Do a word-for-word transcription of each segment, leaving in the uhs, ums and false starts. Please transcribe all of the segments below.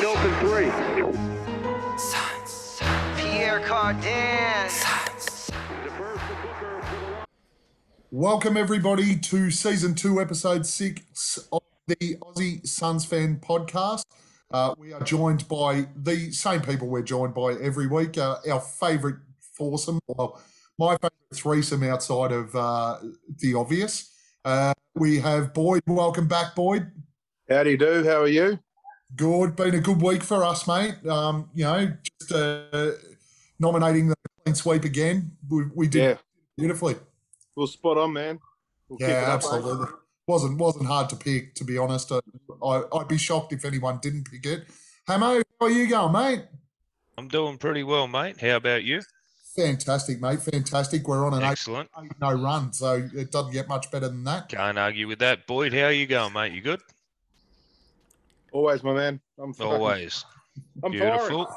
wide open three. Sons. Pierre Cardin. Sons. Welcome, everybody, to Season two, Episode six of the Aussie Suns Fan Podcast. Uh, we are joined by the same people we're joined by every week, uh, our favourite foursome, well, my favourite threesome outside of uh, the obvious. Uh, we have Boyd. Welcome back, Boyd. Howdy do. How are you? Good. Been a good week for us, mate. Um, you know, just uh, nominating the clean sweep again. We, we did yeah. beautifully. Well, spot on, man. We'll yeah, up, absolutely. Mate. Wasn't wasn't hard to pick, to be honest. I, I, I'd be shocked if anyone didn't pick it. Hamo, how are you going, mate? I'm doing pretty well, mate. How about you? Fantastic, mate. Fantastic. We're on an excellent eight, eight no run, so it doesn't get much better than that. Can't argue with that. Boyd, how are you going, mate? You good? Always, my man. I'm Always. I'm Beautiful.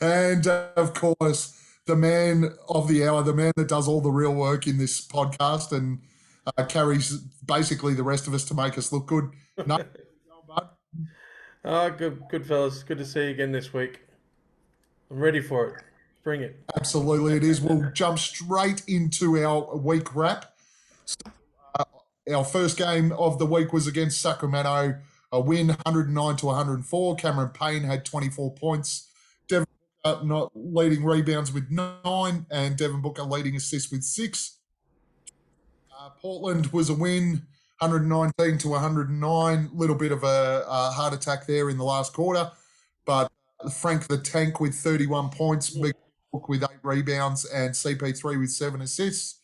And, uh, of course, the man of the hour, the man that does all the real work in this podcast and – Uh, carries basically the rest of us to make us look good. No, oh, good, good fellas. Good to see you again this week. I'm ready for it. Bring it. Absolutely, it is. We'll jump straight into our week wrap. So, uh, our first game of the week was against Sacramento. A win, one oh nine to one oh four. Cameron Payne had twenty-four points. Devin Booker uh, not leading rebounds with nine, and Devin Booker leading assists with six. Uh, Portland was a win, one nineteen to one oh nine. Little bit of a, a heart attack there in the last quarter, but Frank the Tank with thirty-one points, Mikal with eight rebounds, and C P three with seven assists.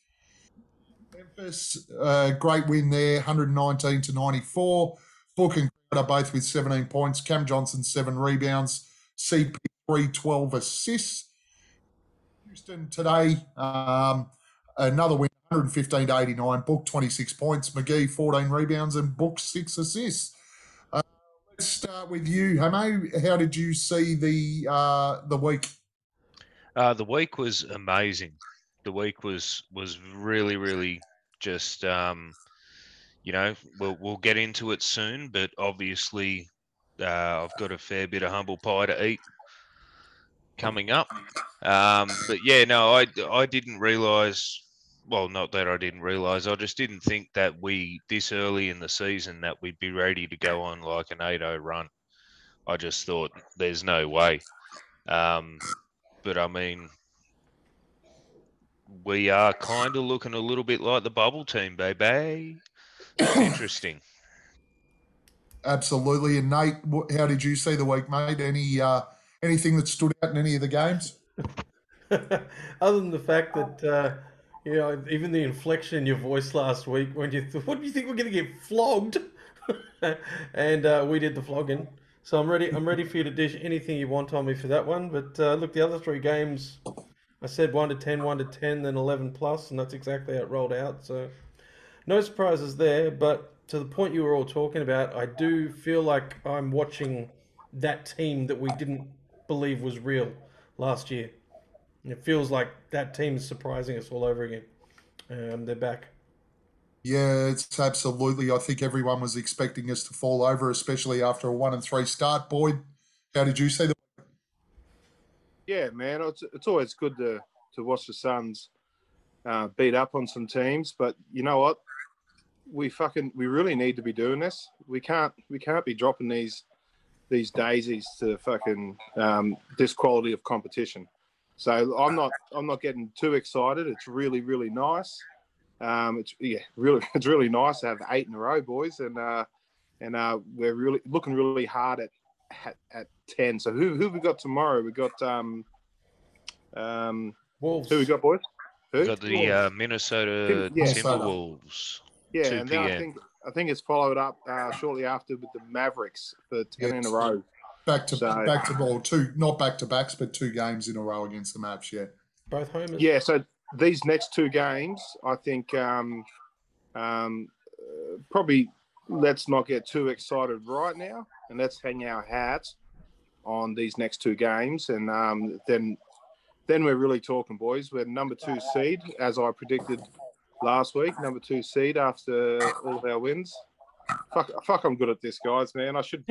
Memphis, uh, great win there, one nineteen to ninety-four. Book and Crowder both with seventeen points. Cam Johnson seven rebounds. C P three twelve assists. Houston today, um, another win. one fifteen to eighty-nine, Book twenty-six points, McGee fourteen rebounds, and Book six assists. Uh, let's start with you, Hamo. How did you see the uh, the week? Uh, the week was amazing. The week was was really, really just um, you know we'll we'll get into it soon, but obviously uh, I've got a fair bit of humble pie to eat coming up. Um, but yeah, no, I I didn't realise. Well, not that I didn't realise. I just didn't think that we, this early in the season, that we'd be ready to go on like an eight oh run. I just thought, there's no way. Um, but, I mean, we are kind of looking a little bit like the bubble team, baby. Interesting. Absolutely. And, Nate, how did you see the week, mate? Any uh, anything that stood out in any of the games? Other than the fact that... Uh... You know, even the inflection in your voice last week when you thought, what do you think we're going to get flogged? and uh, we did the flogging. So I'm ready I'm ready for you to dish anything you want on me for that one. But uh, look, the other three games, I said one to ten, one to ten, then eleven plus, and that's exactly how it rolled out. So no surprises there. But to the point you were all talking about, I do feel like I'm watching that team that we didn't believe was real last year. It feels like that team is surprising us all over again. Um, they're back. Yeah, it's absolutely. I think everyone was expecting us to fall over, especially after a one and three start. Boyd, how did you see the? Yeah, man, it's it's always good to to watch the Suns uh, beat up on some teams, but you know what? We fucking we really need to be doing this. We can't we can't be dropping these these daisies to fucking um, this quality of competition. So I'm not I'm not getting too excited. It's really really nice. Um, it's yeah really it's really nice to have eight in a row, boys, and uh, and uh, we're really looking really hard at at, at ten. So who who we got tomorrow? We got um um Wolves. Who we got, boys? Who? We got the uh, Minnesota yeah. Timberwolves. Yeah, and then I think I think it's followed up uh, shortly after with the Mavericks for ten yes. in a row. Back to so, back to ball two, not back to backs, but two games in a row against the Mavs. Yeah, both homers. Yeah, so these next two games, I think, um, um, uh, probably let's not get too excited right now, and let's hang our hats on these next two games, and um, then then we're really talking, boys. We're number two seed, as I predicted last week. Number two seed after all of our wins. fuck, fuck, I'm good at this, guys, man. I should,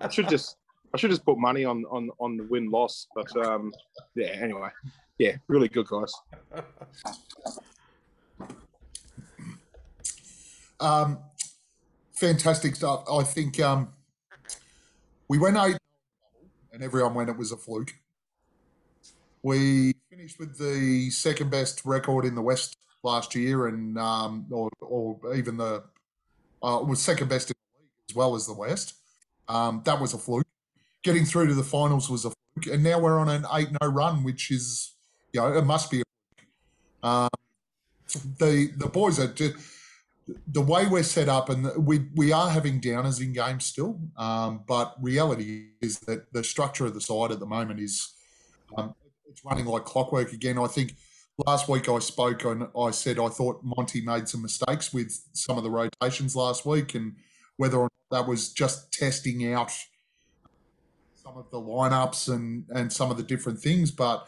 I should just, I should just put money on on, on the win loss. But um, yeah, anyway, yeah, really good guys. Um, fantastic stuff. I think um, we went eight, and everyone went it was a fluke. We finished with the second best record in the West last year, and um, or, or even the uh, was second best in the league as well as the West. Um, that was a fluke. Getting through to the finals was a fluke, and now we're on an eight-oh run, which is, you know, it must be a fluke. Um, the the boys are just, the way we're set up, and the, we we are having downers in games still. Um, but reality is that the structure of the side at the moment is. Um, It's running like clockwork again. I think last week I spoke and I said I thought Monty made some mistakes with some of the rotations last week, and whether or not that was just testing out some of the lineups and, and some of the different things. But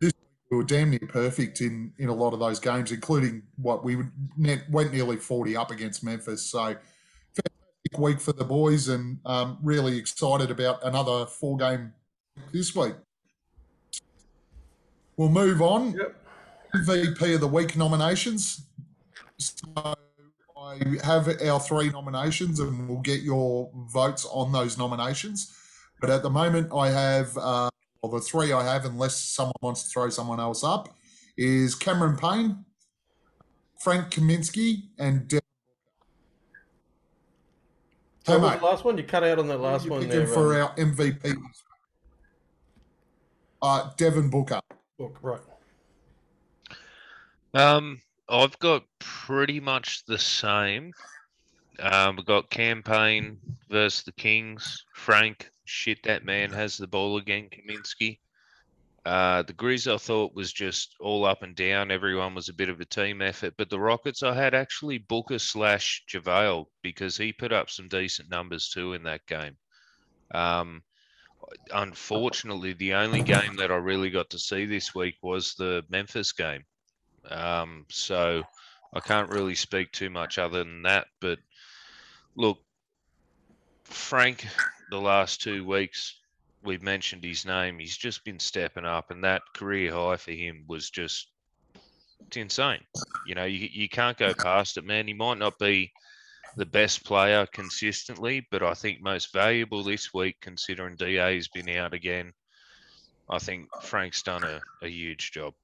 this week we were damn near perfect in, in a lot of those games, including what we would, went nearly forty up against Memphis. So fantastic week for the boys, and um, really excited about another four-game this week. We'll move on. Yep. M V P of the week nominations. So I have our three nominations, and we'll get your votes on those nominations. But at the moment, I have, uh, well, the three I have, unless someone wants to throw someone else up, is Cameron Payne, Frank Kaminsky, and Devin Booker. What was the last one? You cut out on that last one there. For our M V P, uh, Devin Booker. Right. Um, I've got pretty much the same. Um, we've got Cam Payne versus the Kings. Frank, shit, that man has the ball again, Kaminsky. Uh, the Grizz, I thought, was just all up and down. Everyone was a bit of a team effort. But the Rockets, I had actually Booker slash JaVale, because he put up some decent numbers too in that game. Um, Unfortunately, the only game that I really got to see this week was the Memphis game. Um, so I can't really speak too much other than that. But look, Frank, the last two weeks, we've mentioned his name. He's just been stepping up, and that career high for him was just it's insane. You know, you, you can't go past it, man. He might not be the best player consistently, but I think most valuable this week, considering D A's been out again. I think Frank's done a, a huge job.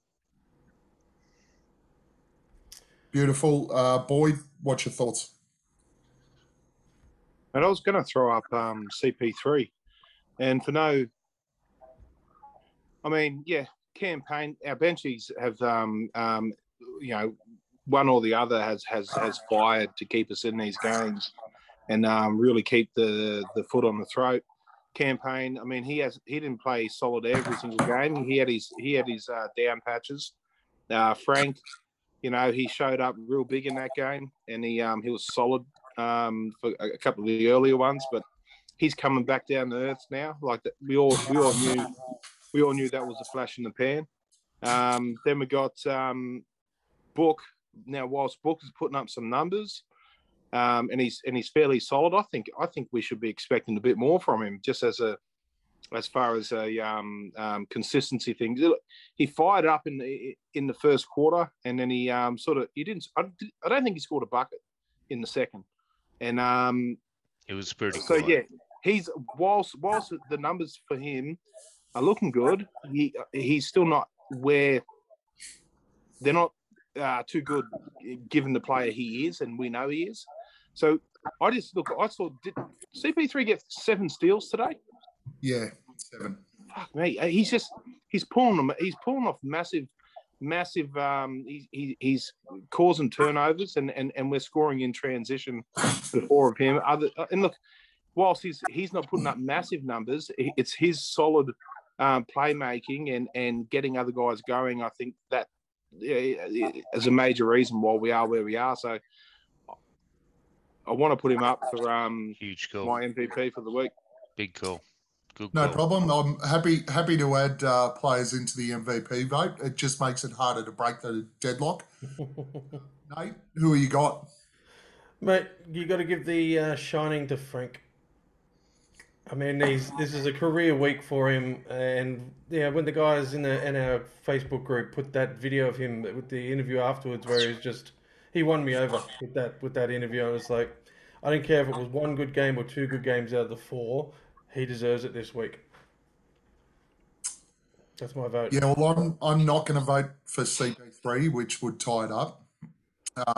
Beautiful. Uh, Boyd, what's your thoughts? And I was going to throw up um, C P three. And for no... I mean, yeah, campaign... Our benchies have, um, um, you know... one or the other has has has fired to keep us in these games, and um, really keep the the foot on the throat. Cam Payne, I mean, he has he didn't play solid every single game. He had his he had his uh, down patches. Uh, Frank, you know, he showed up real big in that game, and he um, he was solid um, for a couple of the earlier ones, but he's coming back down to earth now. Like that, we all we all knew we all knew that was a flash in the pan. Um, then we got um, Book. Now, whilst Booker's putting up some numbers, um, and he's and he's fairly solid, I think I think we should be expecting a bit more from him, just as a as far as a um, um, consistency thing. He fired up in the in the first quarter, and then he um, sort of he didn't. I, I don't think he scored a bucket in the second, and um, it was pretty. So cool. Yeah, he's whilst whilst the numbers for him are looking good, he he's still not where they're not. Uh, too good, given the player he is, and we know he is. So I just look. I saw did C P three get seven steals today? Yeah, seven. Fuck me. He's just he's pulling them. He's pulling off massive, massive. Um, he, he, he's causing turnovers, and, and and we're scoring in transition before of him. Other and look, whilst he's he's not putting up massive numbers, it's his solid um, playmaking and and getting other guys going. I think that. As a major reason why we are where we are, so I want to put him up for um huge call. My M V P for the week. Big call, good call. No problem. I'm happy happy to add uh, players into the M V P vote. It just makes it harder to break the deadlock. Nate, who have you got? Mate, you got to give the uh, shining to Frank. I mean, he's, this is a career week for him. And yeah, when the guys in, the, in our Facebook group put that video of him with the interview afterwards where he's just, he won me over with that, with that interview. I was like, I don't care if it was one good game or two good games out of the four, he deserves it this week. That's my vote. Yeah, well, I'm, I'm not going to vote for C P three, which would tie it up. Uh,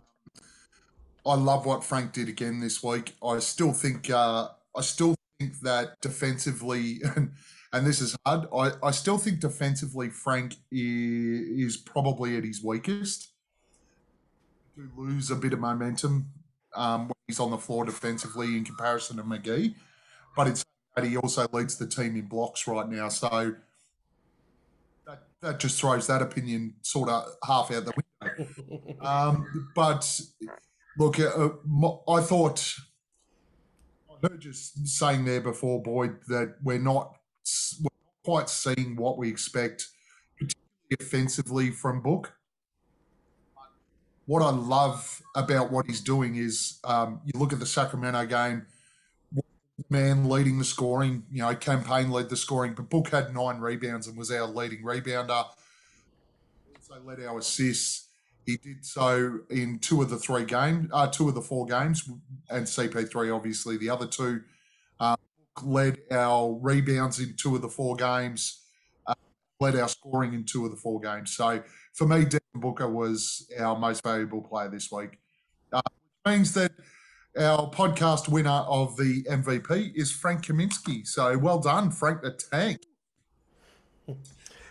I love what Frank did again this week. I still think uh, I still think that defensively, and, and this is hard, I, I still think defensively Frank is, is probably at his weakest. To lose a bit of momentum um, when he's on the floor defensively in comparison to McGee. But it's that he also leads the team in blocks right now. So that, that just throws that opinion sort of half out the window. um, but... Look, uh, I thought, I heard you saying there before, Boyd, that we're not, we're not quite seeing what we expect, particularly offensively from Book. What I love about what he's doing is um, you look at the Sacramento game, man leading the scoring, you know, Cam Payne led the scoring, but Book had nine rebounds and was our leading rebounder. So led our assists. He did so in two of the three games, uh, two of the four games, and C P three, obviously, the other two. Uh, led our rebounds in two of the four games, uh, led our scoring in two of the four games. So, for me, Devin Booker was our most valuable player this week. Uh, which means that our podcast winner of the M V P is Frank Kaminsky. So, well done, Frank the Tank.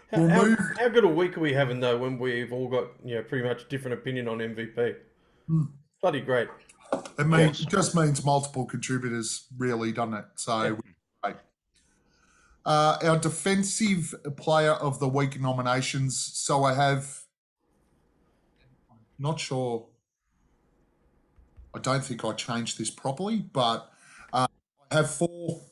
How, how, how good a week are we having, though, when we've all got, you know, pretty much different opinion on M V P? Mm. Bloody great. It means, it just means multiple contributors, really, doesn't it? So, yeah. Great. Uh, our Defensive Player of the Week nominations. So I have, I'm not sure, I don't think I changed this properly, but uh, I have four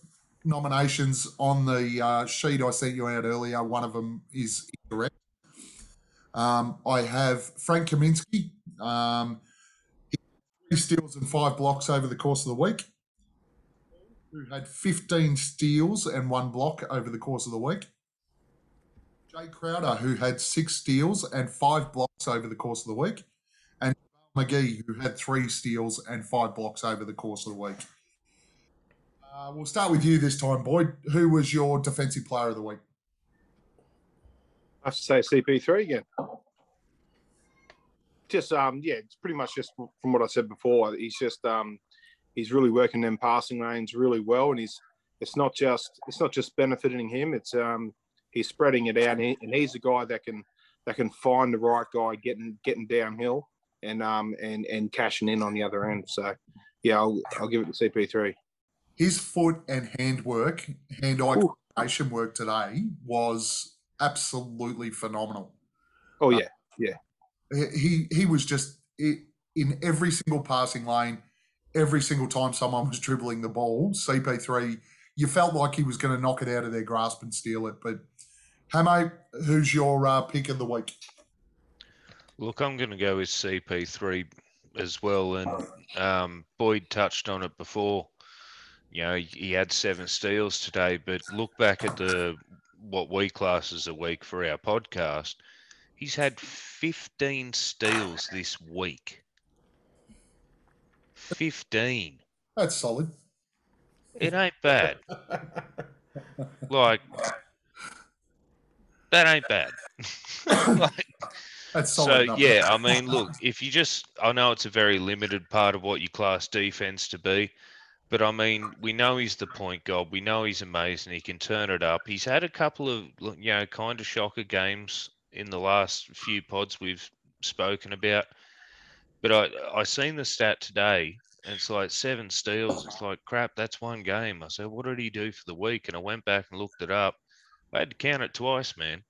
nominations on the uh, sheet I sent you out earlier. One of them is incorrect. Um, I have Frank Kaminsky. Um, he had three steals and five blocks over the course of the week. Who had fifteen steals and one block over the course of the week. Jay Crowder, who had six steals and five blocks over the course of the week. And McGee, who had three steals and five blocks over the course of the week. Uh, we'll start with you this time, Boyd. Who was your defensive player of the week? I have to say C P three again. Just, um, yeah, it's pretty much just from what I said before. He's just, um, he's really working them passing lanes really well, and he's, it's not just, it's not just benefiting him. It's, um, he's spreading it out, and, he, and he's a guy that can, that can find the right guy getting, getting downhill, and, um, and, and cashing in on the other end. So, yeah, I'll, I'll give it to C P three. His foot and hand work, hand-eye coordination work today was absolutely phenomenal. Oh, yeah, yeah. Uh, he he was just in every single passing lane, every single time someone was dribbling the ball, C P three, you felt like he was going to knock it out of their grasp and steal it. But, Hamo, who's your uh, pick of the week? Look, I'm going to go with C P three as well. And um, Boyd touched on it before. You know, he had seven steals today, but look back at the what we class as a week for our podcast. He's had fifteen steals this week. fifteen. That's solid. It ain't bad. Like, that ain't bad. Like, that's solid. So, yeah, I mean, look, if you just, I know it's a very limited part of what you class defense to be. But, I mean, we know he's the point guard. We know he's amazing. He can turn it up. He's had a couple of, you know, kind of shocker games in the last few pods we've spoken about. But I, I seen the stat today, and it's like seven steals. It's like, crap, that's one game. I said, what did he do for the week? And I went back and looked it up. I had to count it twice, man.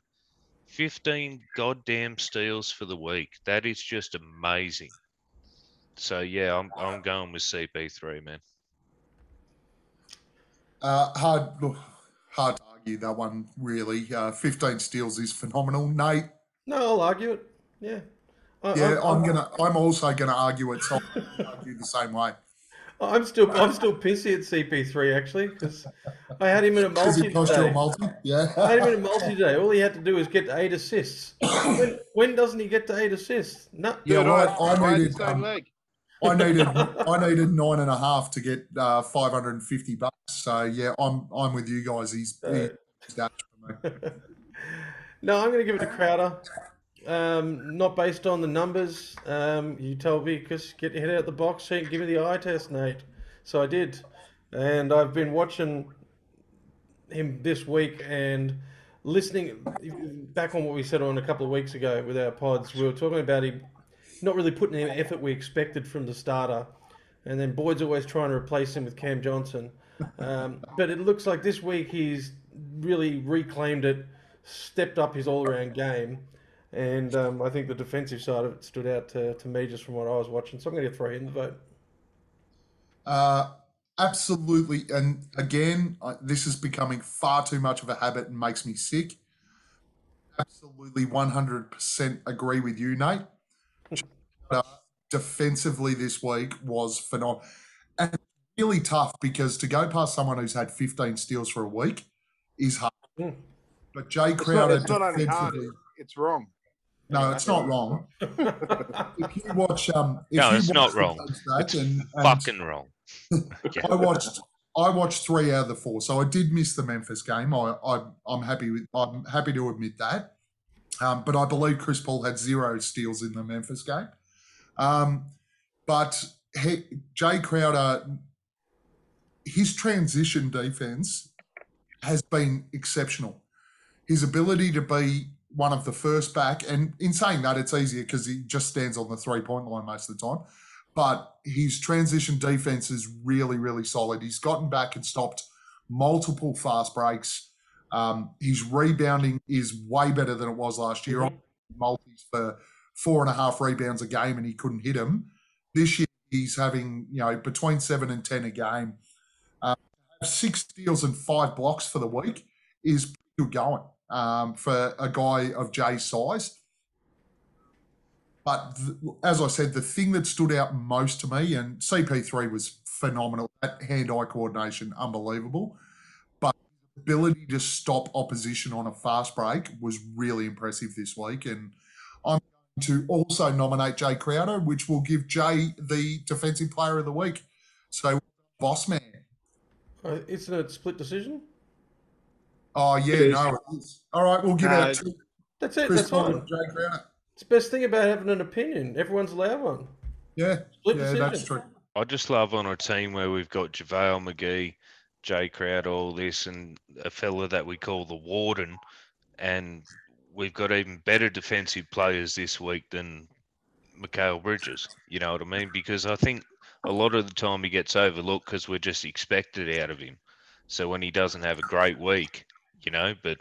fifteen goddamn steals for the week. That is just amazing. So, yeah, I'm, I'm going with C P three, man. Uh, hard, hard to argue that one, really. Uh, fifteen steals is phenomenal. Nate? No, I'll argue it. Yeah. Yeah, I'm gonna. I'm also gonna argue it. So argue the same way. I'm still. I'm still pissy at C P three actually because I had him in a multi today. Cost you a multi? Yeah. I had him in a multi today. All he had to do was get to eight assists. when, when doesn't he get to eight assists? No. Yeah, Dude, I, I, I needed. Um, I needed. I needed nine and a half to get uh, five hundred and fifty bucks. So yeah, I'm. I'm with you guys. He's. So. he's no, I'm going to give it to Crowder. Um, not based on the numbers. Um, you tell Vickers, get your head out the box and give me the eye test, Nate. So I did. And I've been watching him this week and listening back on what we said on a couple of weeks ago with our pods. We were talking about him not really putting in the effort we expected from the starter. And then Boyd's always trying to replace him with Cam Johnson. Um, but it looks like this week he's really reclaimed it, stepped up his all-around game. And um, I think the defensive side of it stood out to, to me just from what I was watching. So I'm going to throw in the vote. Uh, absolutely. And again, I, this is becoming far too much of a habit and makes me sick. Absolutely one hundred percent agree with you, Nate. uh, defensively this week was phenomenal. And really tough because to go past someone who's had fifteen steals for a week is hard. Mm. But Jay Crowder it's not, it's defensively... Not only hard, it's wrong. No, it's not wrong. If you watch, um, if no, you it's watch not wrong. It's and, and fucking wrong. Yeah. I watched. I watched three out of the four, so I did miss the Memphis game. I, I I'm happy with. I'm happy to admit that. Um, but I believe Chris Paul had zero steals in the Memphis game. Um, but he, Jay Crowder, his transition defense has been exceptional. His ability to be one of the first back, and in saying that, it's easier because he just stands on the three-point line most of the time. But his transition defense is really, really solid. He's gotten back and stopped multiple fast breaks. Um, his rebounding is way better than it was last year. Mm-hmm. Multis for four and a half rebounds a game, and he couldn't hit them. This year, he's having you know between seven and ten a game. Um, six steals and five blocks for the week is still going. Um, for a guy of Jay's size. But th- as I said, the thing that stood out most to me, and C P three was phenomenal, that hand-eye coordination, unbelievable. But the ability to stop opposition on a fast break was really impressive this week. And I'm going to also nominate Jay Crowder, which will give Jay the Defensive Player of the Week. So, boss man. Uh, isn't it a split decision? Oh, yeah, it no, it is. All right, we'll give no, out two. That's it, Chris that's fine. It's the best thing about having an opinion. Everyone's allowed one. Yeah, Split yeah, decision. That's true. I just love on a team where we've got JaVale McGee, Jay Crowder, all this, and a fella that we call the Warden, and we've got even better defensive players this week than Mikal Bridges, you know what I mean? Because I think a lot of the time he gets overlooked because we're just expected out of him. So when he doesn't have a great week... You know, but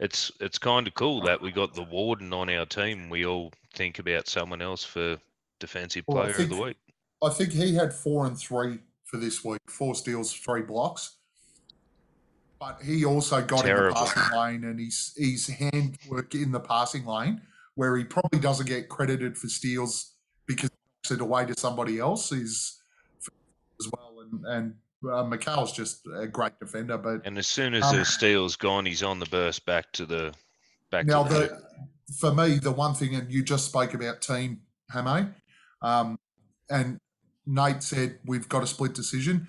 it's it's kind of cool that we got the Warden on our team. We all think about someone else for defensive player well, think, of the week. I think he had four and three for this week, four steals, three blocks. But he also got Terrible. in the passing lane, and he's he's handwork in the passing lane where he probably doesn't get credited for steals because he knocks it away to somebody else is as well, and and. Uh, Mikal's just a great defender, but and as soon as um, the steal's gone, he's on the burst back to the back. Now, to the, the for me, the one thing, and you just spoke about team Hame, um, and Nate said we've got a split decision.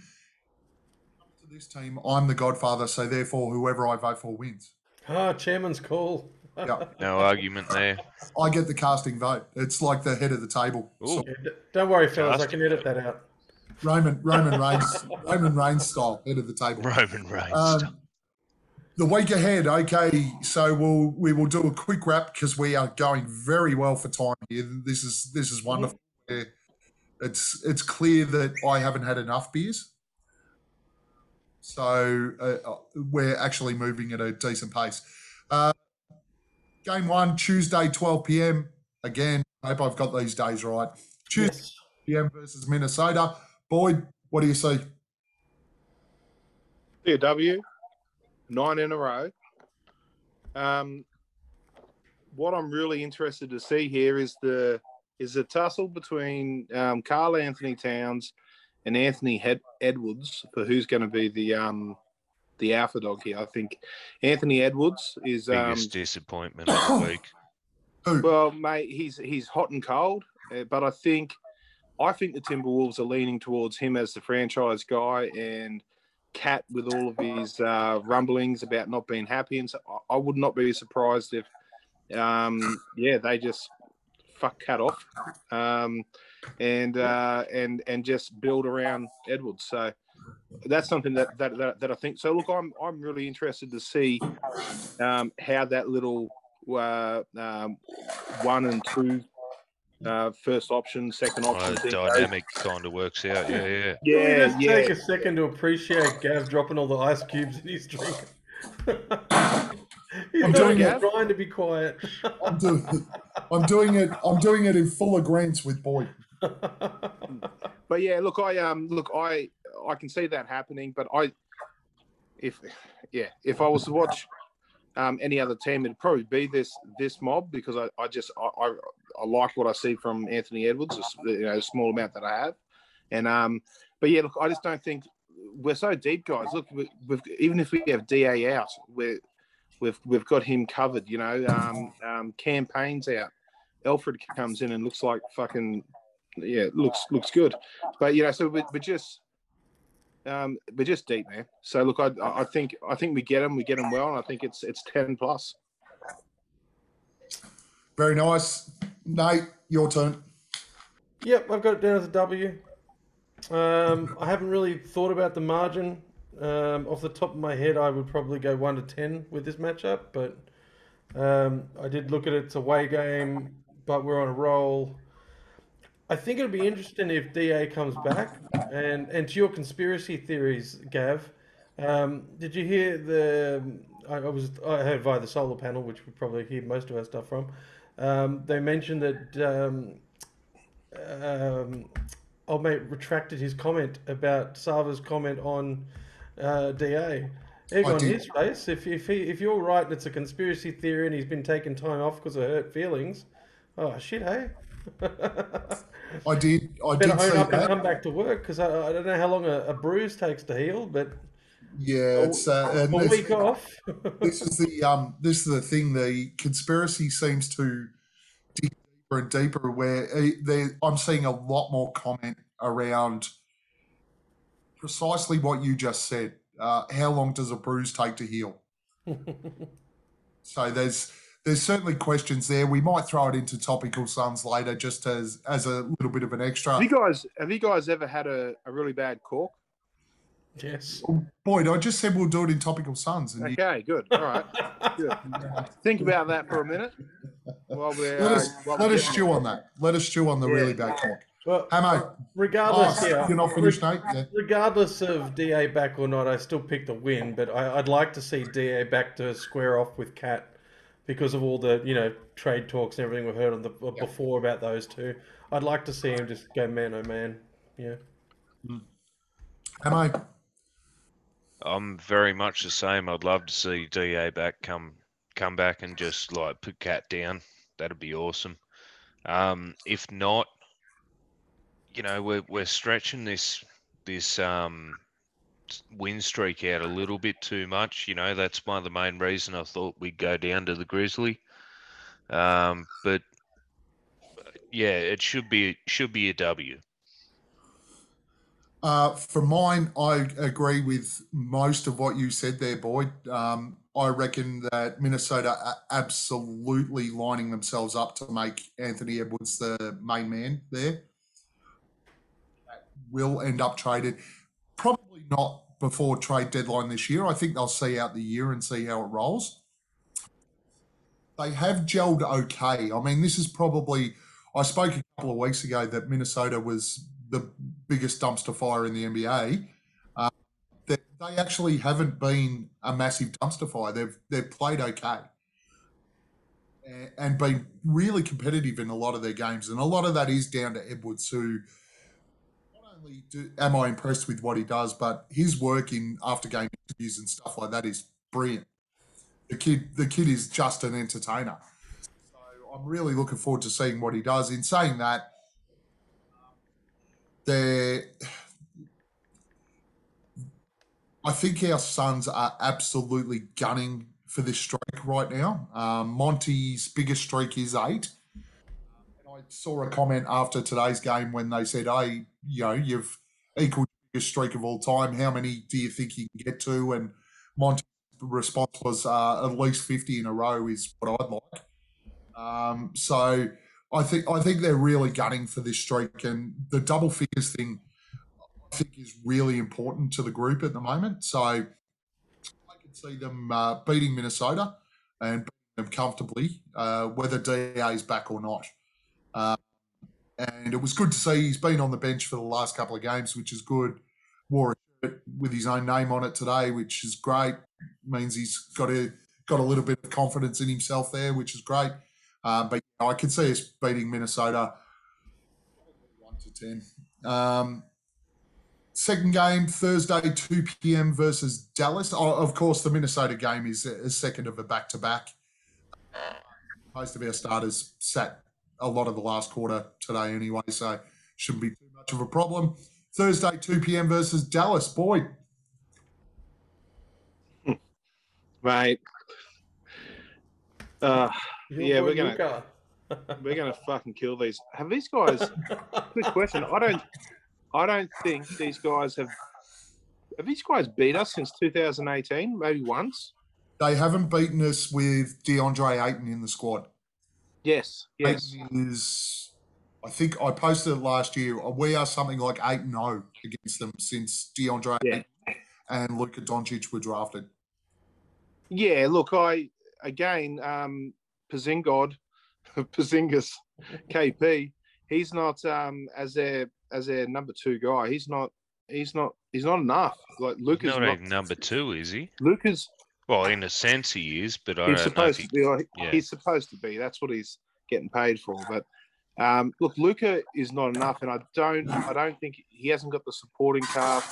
To this team, I'm the godfather, so therefore, whoever I vote for wins. Ah, oh, chairman's call. Yeah. No argument there. I get the casting vote. It's like the head of the table. So. Yeah, don't worry, fellas, Cast- I can edit that out. Roman Roman Reigns Roman Reigns style head of the table. Roman Reigns. Um, the week ahead, okay. So we'll we will do a quick wrap because we are going very well for time here. This is this is wonderful. Yeah. It's it's clear that I haven't had enough beers, so uh, we're actually moving at a decent pace. Uh, game one Tuesday, twelve p.m. Again, I hope I've got these days right. Tuesday yes. p m versus Minnesota. Boyd, what do you see? Yeah, W, nine in a row. Um, what I'm really interested to see here is the is a tussle between um, Karl-Anthony Towns and Anthony Hed- Edwards for who's going to be the um, the alpha dog here. I think Anthony Edwards is biggest um, disappointment of the week. Well, mate, he's he's hot and cold, but I think I think the Timberwolves are leaning towards him as the franchise guy, and Cat with all of his uh, rumblings about not being happy, and so I would not be surprised if, um, yeah, they just fuck Cat off, um, and uh, and and just build around Edwards. So that's something that that that, that I think. So look, I'm I'm really interested to see um, how that little uh, um, one and two. Uh, first option, second option. Oh, dynamic kind of works out. Yeah, yeah. Yeah, really just yeah. Take a second to appreciate Gav dropping all the ice cubes in his drink. He's I'm doing it. Trying to be quiet. I'm doing it. I'm doing it. I'm doing it in full agreement with Boyd. But yeah, look, I um, look, I, I can see that happening. But I, if, yeah, if I was to watch. Um, any other team, it'd probably be this this mob because I, I just I, I I like what I see from Anthony Edwards, a, you know, a small amount that I have, and um, but yeah, look, I just don't think we're so deep, guys. Look, we, we've, even if we have D A out, we we've we've got him covered, you know. Um, um, Cam Payne's out, Alfred comes in and looks like fucking yeah, looks looks good, but you know, so we, we're just. Um, we're just deep, man. So look, I, I think I think we get them, we get them well, and I think it's it's ten plus. Very nice, Nate. Your turn. Yep, I've got it down as a W. Um, I haven't really thought about the margin. Um, off the top of my head, I would probably go one to ten with this matchup, but um, I did look at it. It's a away game, but we're on a roll. I think it'd be interesting if D A comes back. And and to your conspiracy theories, Gav, um, did you hear the? I, I was I heard via the solar panel, which we probably hear most of our stuff from. Um, they mentioned that um, um, old mate retracted his comment about Sava's comment on uh, D A. Egg on his face. If if he if you're right and it's a conspiracy theory and he's been taking time off because of hurt feelings, oh shit, hey. I did. I Better did own say up that. And come back to work because I, I don't know how long a, a bruise takes to heal, but yeah, it's uh, a this, week off. This is the um, this is the thing. The conspiracy seems to dig deeper and deeper. Where I'm seeing a lot more comment around precisely what you just said. Uh, how long does a bruise take to heal? So there's. There's certainly questions there. We might throw it into Topical Suns later, just as as a little bit of an extra. Have you guys, have you guys ever had a, a really bad cork? Yes. Oh, Boyd, I just said we'll do it in Topical Suns. And okay, you... good. All right. Good. Think about that for a minute. While we're, let us, uh, while let we're us stew it. on that. Let us stew on the yeah. really bad cork. Well, Hamo, regardless, oh, yeah, you're not finished, Nate. Yeah. Regardless of D A back or not, I still picked the win, but I, I'd like to see D A back to square off with Cat. Because of all the, you know, trade talks and everything we've heard on the yep. before about those two, I'd like to see him just go man oh man, yeah. Mm. Am I? I'm very much the same. I'd love to see D A back come come back and just like put Cat down. That'd be awesome. Um, if not, you know, we're we're stretching this this um. win streak out a little bit too much, you know. That's one of the main reason I thought we'd go down to the Grizzly. Um, but yeah, it should be it should be a W. Uh, for mine, I agree with most of what you said there, Boyd. Um, I reckon that Minnesota are absolutely lining themselves up to make Anthony Edwards the main man there. Will end up traded. Probably not before trade deadline this year. I think they'll see out the year and see how it rolls. They have gelled okay. I mean, this is probably – I spoke a couple of weeks ago that Minnesota was the biggest dumpster fire in the N B A. Uh, they, they actually haven't been a massive dumpster fire. They've, they've played okay and, and been really competitive in a lot of their games, and a lot of that is down to Edwards, who – Do, am I impressed with what he does, but his work in after game interviews and stuff like that is brilliant. The kid the kid is just an entertainer. So I'm really looking forward to seeing what he does. In saying that, they're... I think our Suns are absolutely gunning for this streak right now. Um, Monty's biggest streak is eight. And I saw a comment after today's game when they said, hey, you know, you've equaled your streak of all time. How many do you think you can get to? And Monty's response was uh, at least fifty in a row is what I'd like. Um, so I think, I think they're really gunning for this streak. And the double figures thing, I think, is really important to the group at the moment. So I could see them uh, beating Minnesota and beating them comfortably, uh, whether D A is back or not. Uh, and it was good to see he's been on the bench for the last couple of games, which is good. Wore a shirt with his own name on it today, which is great. It means he's got a, got a little bit of confidence in himself there, which is great. Uh, but you know, I could see us beating Minnesota one to ten. Um, Second game, Thursday, two p.m. versus Dallas. Oh, of course, the Minnesota game is a second of a back-to-back. Most of our starters sat a lot of the last quarter today anyway, so shouldn't be too much of a problem. Thursday, two p.m. versus Dallas. Boy. Right. Uh, yeah, we're going to we're gonna fucking kill these. Have these guys – quick question. I don't – I don't think these guys have – have these guys beat us since two thousand eighteen, maybe once? They haven't beaten us with Deandre Ayton in the squad. Yes, yes. Ayton is – I think I posted it last year. We are something like eight and oh against them since Deandre yeah. Ayton and Luka Doncic were drafted. Yeah, look, I – again, um, Porzingis, Porzingis, K P, he's not um, as their – as their number two guy, he's not, he's not, he's not enough. Like Luka's not, not even number two, is he? Luka's well, in a sense, he is, but I he's don't supposed know if he, to be. Like, yeah. He's supposed to be. That's what he's getting paid for. But um, look, Luka is not enough, and I don't, I don't think he hasn't got the supporting cast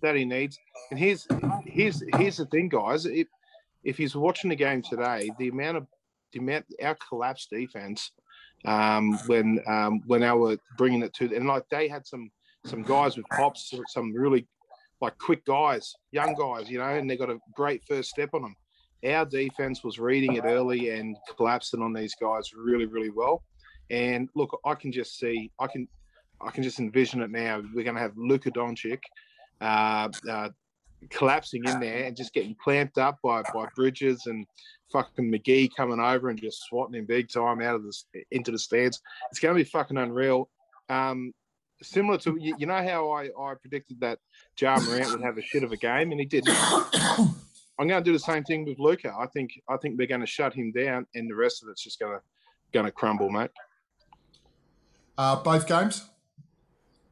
that he needs. And here's, here's, here's the thing, guys. If if he's watching the game today, the amount of, the amount, our collapsed defense. Um, when um, when they were bringing it to, and like they had some some guys with pops, some really like quick guys, young guys, you know, and they got a great first step on them. Our defense was reading it early and collapsing on these guys really, really well. And look, I can just see, I can, I can just envision it now. We're going to have Luka Doncic uh, uh, collapsing in there and just getting clamped up by by Bridges and fucking McGee coming over and just swatting him big time out of this into the stands. It's going to be fucking unreal. Um, similar to you, you know how I, I predicted that Ja Morant would have a shit of a game, and he did. I'm going to do the same thing with Luka. I think I think they're going to shut him down, and the rest of it's just going to going to crumble, mate. Uh, both games,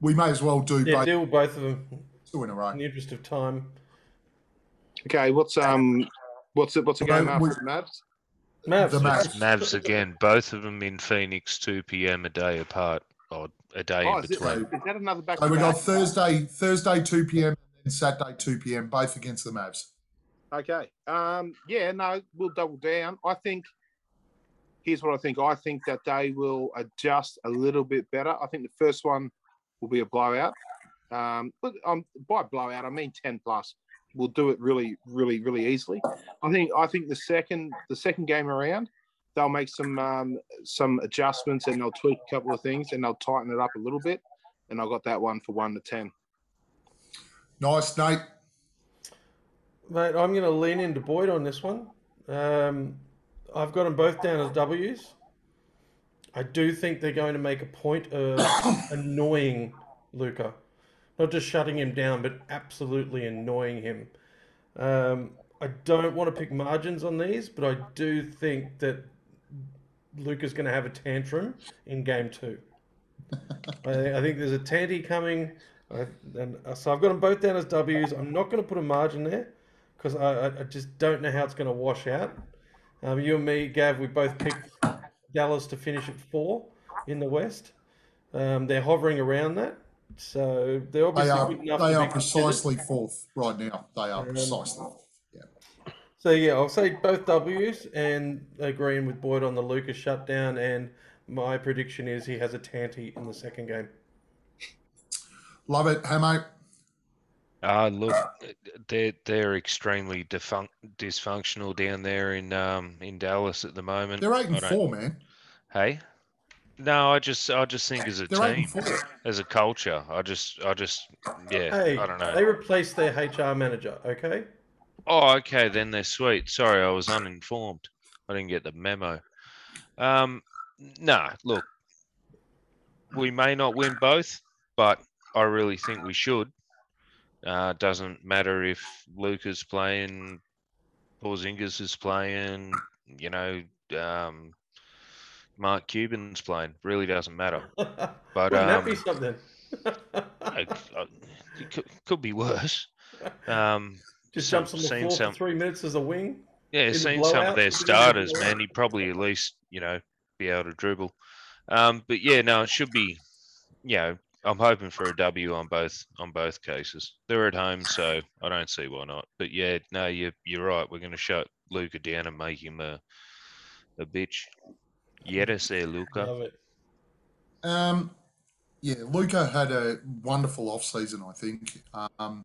we may as well do. Yeah, both. Deal with both of them. Two in a row. In the interest of time. Okay, what's um. What's it? What's the game after the Mavs? Mavs. The Mavs. Mavs again. Both of them in Phoenix, two p.m. a day apart, or a day oh, in between. It, is that another back? So we got Thursday, Thursday two p.m. and Saturday two p.m. both against the Mavs. Okay. Um. Yeah. No. We'll double down. I think. Here's what I think. I think that they will adjust a little bit better. I think the first one will be a blowout. Um. But um, by blowout, I mean ten plus. We'll do it really, really, really easily. I think. I think the second, the second game around, they'll make some um, some adjustments and they'll tweak a couple of things and they'll tighten it up a little bit. And I got that one for one to ten. Nice, Nate. Mate, I'm going to lean into Boyd on this one. Um, I've got them both down as W's. I do think they're going to make a point of annoying Luka. Not just shutting him down, but absolutely annoying him. Um, I don't want to pick margins on these, but I do think that Luka's going to have a tantrum in game two. I, I think there's a tanty coming. I, and, uh, so I've got them both down as W's. I'm not going to put a margin there because I, I just don't know how it's going to wash out. Um, you and me, Gav, we both picked Dallas to finish at four in the West. Um, they're hovering around that. So they're obviously they are, good enough they to are precisely considered. Fourth right now. They are um, precisely fourth. Yeah. So yeah, I'll say both W's and agreeing with Boyd on the Luka shutdown, and my prediction is he has a tanty in the second game. Love it. Hey, mate. Uh, look, they're, they're extremely defun- dysfunctional down there in um in Dallas at the moment. They're eight and four, man. Hey, no, I just I just think as a they're team, as a culture, I just I just yeah, hey, I don't know. They replaced their H R manager, okay? Oh, okay, then they're sweet. Sorry, I was uninformed. I didn't get the memo. Um, nah, look, we may not win both, but I really think we should. Uh, doesn't matter if Luka's playing, Porzingis is playing, you know, um, Mark Cuban's playing. Really doesn't matter. But wouldn't um, that be something? it, it could, could be worse. Um, Just some, jumps on the floor some, for three minutes as a wing. Yeah, seen some of their starters, man. He'd probably at least, you know, be able to dribble. Um, but yeah, no, it should be, you know. I'm hoping for a W on both on both cases. They're at home, so I don't see why not. But yeah, no, you're you're right. We're going to shut Luka down and make him a a bitch. Yes, there, Luka. Love it. Um, yeah, Luka had a wonderful off season. I think um,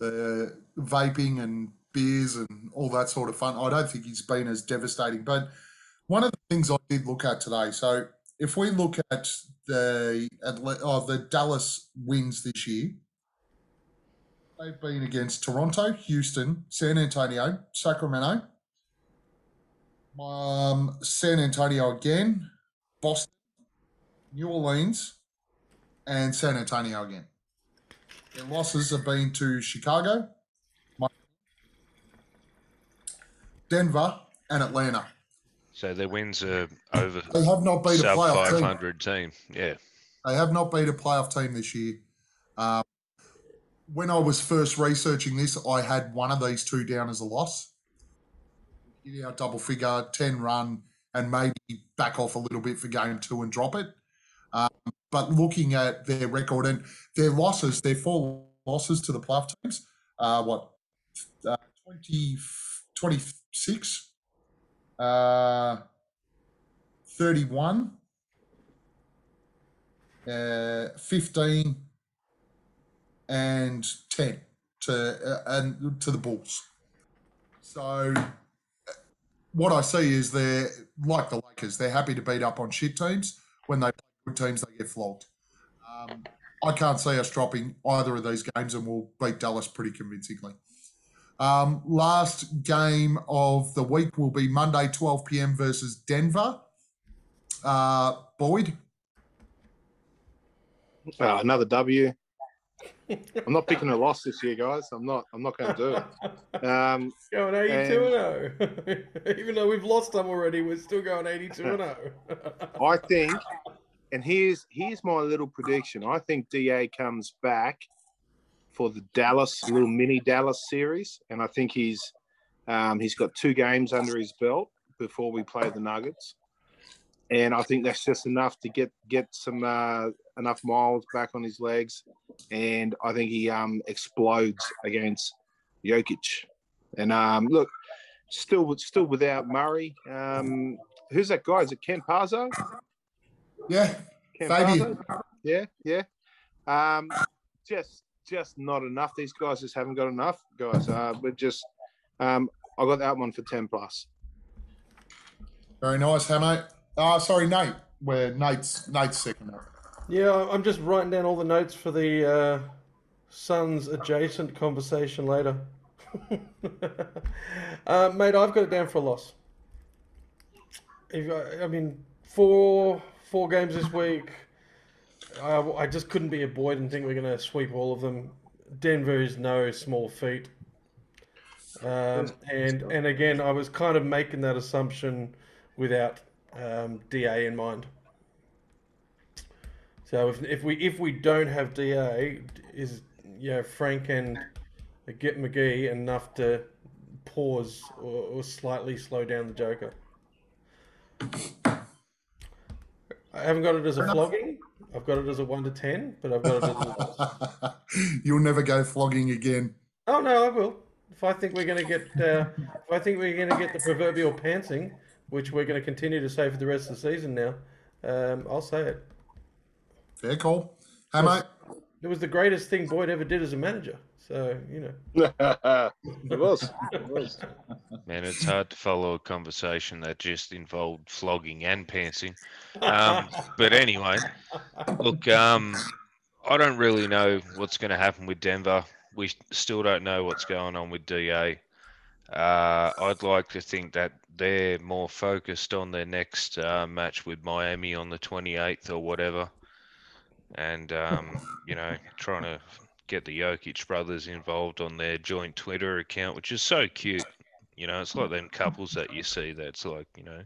the vaping and beers and all that sort of fun. I don't think he's been as devastating. But one of the things I did look at today, so. If we look at the oh, the Dallas wins this year, they've been against Toronto, Houston, San Antonio, Sacramento, um, San Antonio again, Boston, New Orleans, and San Antonio again. Their losses have been to Chicago, Denver, and Atlanta. So their wins are over. They have not beat a playoff five hundred team. team. Yeah, they have not beat a playoff team this year. Um, when I was first researching this, I had one of these two down as a loss. Get out double figure, ten run, and maybe back off a little bit for game two and drop it. Um, but looking at their record and their losses, their four losses to the playoff teams, uh, what uh, twenty, twenty-six. Uh, thirty-one, uh, fifteen, and ten to uh, and to the Bulls. So, what I see is they're like the Lakers. They're happy to beat up on shit teams. When they play good teams, they get flogged. Um, I can't see us dropping either of these games, and we'll beat Dallas pretty convincingly. Um, last game of the week will be Monday, twelve p.m. versus Denver. Uh, Boyd? Uh, another W. I'm not picking a loss this year, guys. I'm not I'm not going to do it. Um, going eighty-two and oh. Even though we've lost them already, we're still going eighty-two and oh. I think, and here's here's my little prediction. I think D A comes back for the Dallas, little mini Dallas series. And I think he's um, he's got two games under his belt before we play the Nuggets. And I think that's just enough to get get some uh, enough miles back on his legs. And I think he um, explodes against Jokic. And um, look, still still without Murray. Um, who's that guy? Is it Ken Parzo? Yeah. Ken Parzo? Yeah, yeah. Um, just... Just not enough. These guys just haven't got enough, guys. Uh, we're just, um, I got that one for ten plus. Very nice, Hamo. Uh, sorry, Nate. Where Nate's Nate's second up. Yeah, I'm just writing down all the notes for the uh, Suns adjacent conversation later. uh, mate, I've got it down for a loss. If I, I mean, four four games this week. I, I just couldn't be a Boyd and think we're going to sweep all of them. Denver is no small feat. Um, and and again, I was kind of making that assumption without um, D A in mind. So if if we if we don't have D A, is you know Frank and Get McGee enough to pause or, or slightly slow down the Joker? I haven't got it as a flogging. I've got it as a one to ten, but I've got it as a loss. You'll never go flogging again. Oh, no, I will. If I think we're going to get, uh, if I think we're going to get the proverbial pantsing, which we're going to continue to say for the rest of the season now, um, I'll say it. Fair call. Hey, mate. It was the greatest thing Boyd ever did as a manager. So, you know. It was. It was. Man, it's hard to follow a conversation that just involved flogging and pantsing. Um, but anyway, look, um, I don't really know what's going to happen with Denver. We still don't know what's going on with D A. Uh, I'd like to think that they're more focused on their next uh, match with Miami on the twenty-eighth or whatever. And, um, you know, trying to get the Jokic brothers involved on their joint Twitter account, which is so cute. You know, it's like them couples that you see that's like, you know,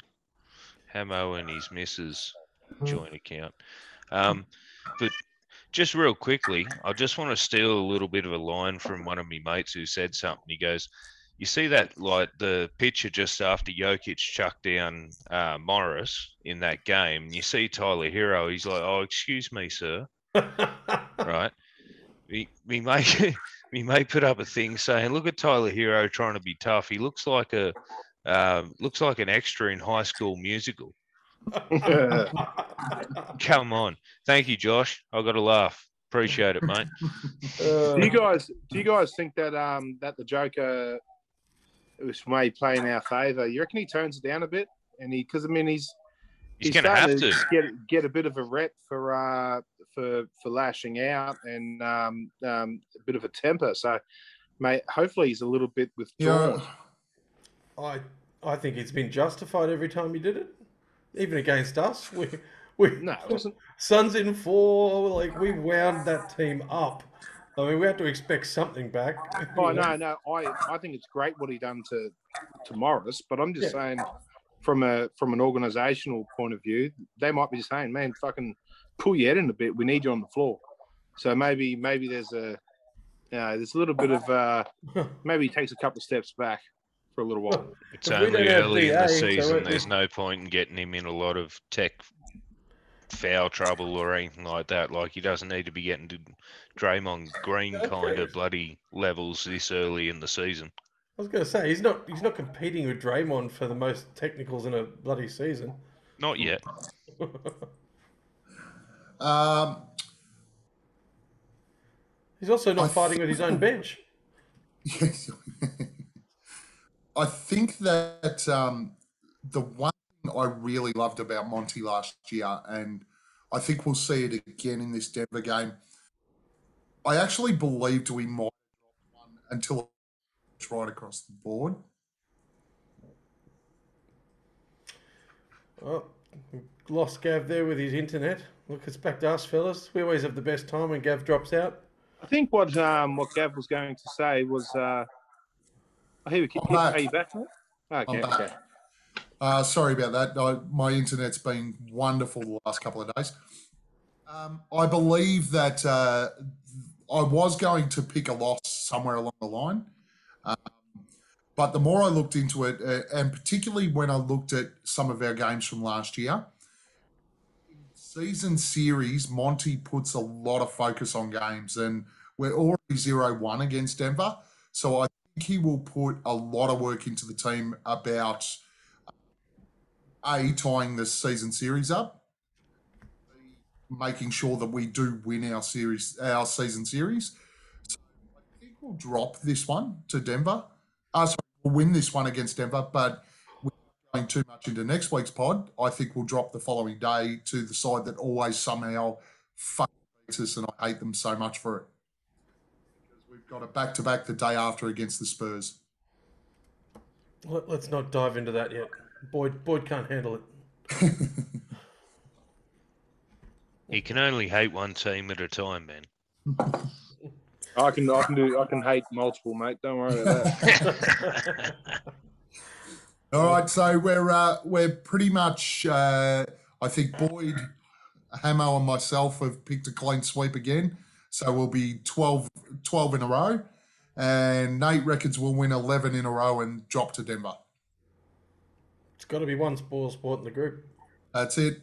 Hamo and his missus joint account. Um, but just real quickly, I just want to steal a little bit of a line from one of my mates who said something. He goes, you see that, like, the picture just after Jokic chucked down uh, Morris in that game. You see Tyler Hero. He's like, oh, excuse me, sir. Right? We, we, may, we may put up a thing saying, look at Tyler Hero trying to be tough. He looks like a uh, looks like an extra in High School Musical. Come on. Thank you, Josh. I got to laugh. Appreciate it, mate. Uh, do you guys do you guys think that um that the Joker which may play in our favour? You reckon he turns it down a bit, and he because I mean he's he's, he's going to have to get get a bit of a rep for uh for for lashing out and um um a bit of a temper. So, mate, hopefully he's a little bit withdrawn. Yeah, I I think it's been justified every time he did it, even against us. We we no, it wasn't. Suns in four, like we wound that team up. I mean, we have to expect something back. Oh, no, no. I, I think it's great what he done to, to Morris, but I'm just yeah. saying from a from an organisational point of view, they might be saying, man, fucking pull your head in a bit. We need you on the floor. So maybe maybe there's a uh, there's a little bit of uh, maybe he takes a couple of steps back for a little while. It's only early in the season. There's no point in getting him in a lot of tech foul trouble or anything like that. Like, he doesn't need to be getting to Draymond Green kind of bloody levels this early in the season. I was going to say, he's not he's not competing with Draymond for the most technicals in a bloody season. Not yet. um, he's also not I fighting with his own bench. Yes. I think that um, the one I really loved about Monty last year, and I think we'll see it again in this Denver game. I actually believed we might have won until it's right across the board. Oh, lost Gav there with his internet. Look, it's back to us, fellas. We always have the best time when Gav drops out. I think what um, what Gav was going to say was, uh, I hear we keep. Are you back? Okay, okay. Uh, sorry about that. I, my internet's been wonderful the last couple of days. Um, I believe that uh, I was going to pick a loss somewhere along the line. Um, but the more I looked into it, uh, and particularly when I looked at some of our games from last year, in season series, Monty puts a lot of focus on games, and we're already zero one against Denver. So I think he will put a lot of work into the team about – A, tying this season series up, making sure that we do win our series, our season series. So I think we'll drop this one to Denver. Uh, sorry, we'll win this one against Denver, but without going too much into next week's pod, I think we'll drop the following day to the side that always somehow fucks us, and I hate them so much for it. Because we've got a back-to-back the day after against the Spurs. Let's not dive into that yet. Boyd, Boyd can't handle it. He can only hate one team at a time, man. I can, I can do, I can hate multiple, mate. Don't worry about that. All right, so we're uh, we're pretty much. Uh, I think Boyd, Hamo, and myself have picked a clean sweep again, so we'll be twelve, twelve in a row, and Nate reckons we'll win eleven in a row and drop to Denver. It's got to be one spoil sport in the group. That's it.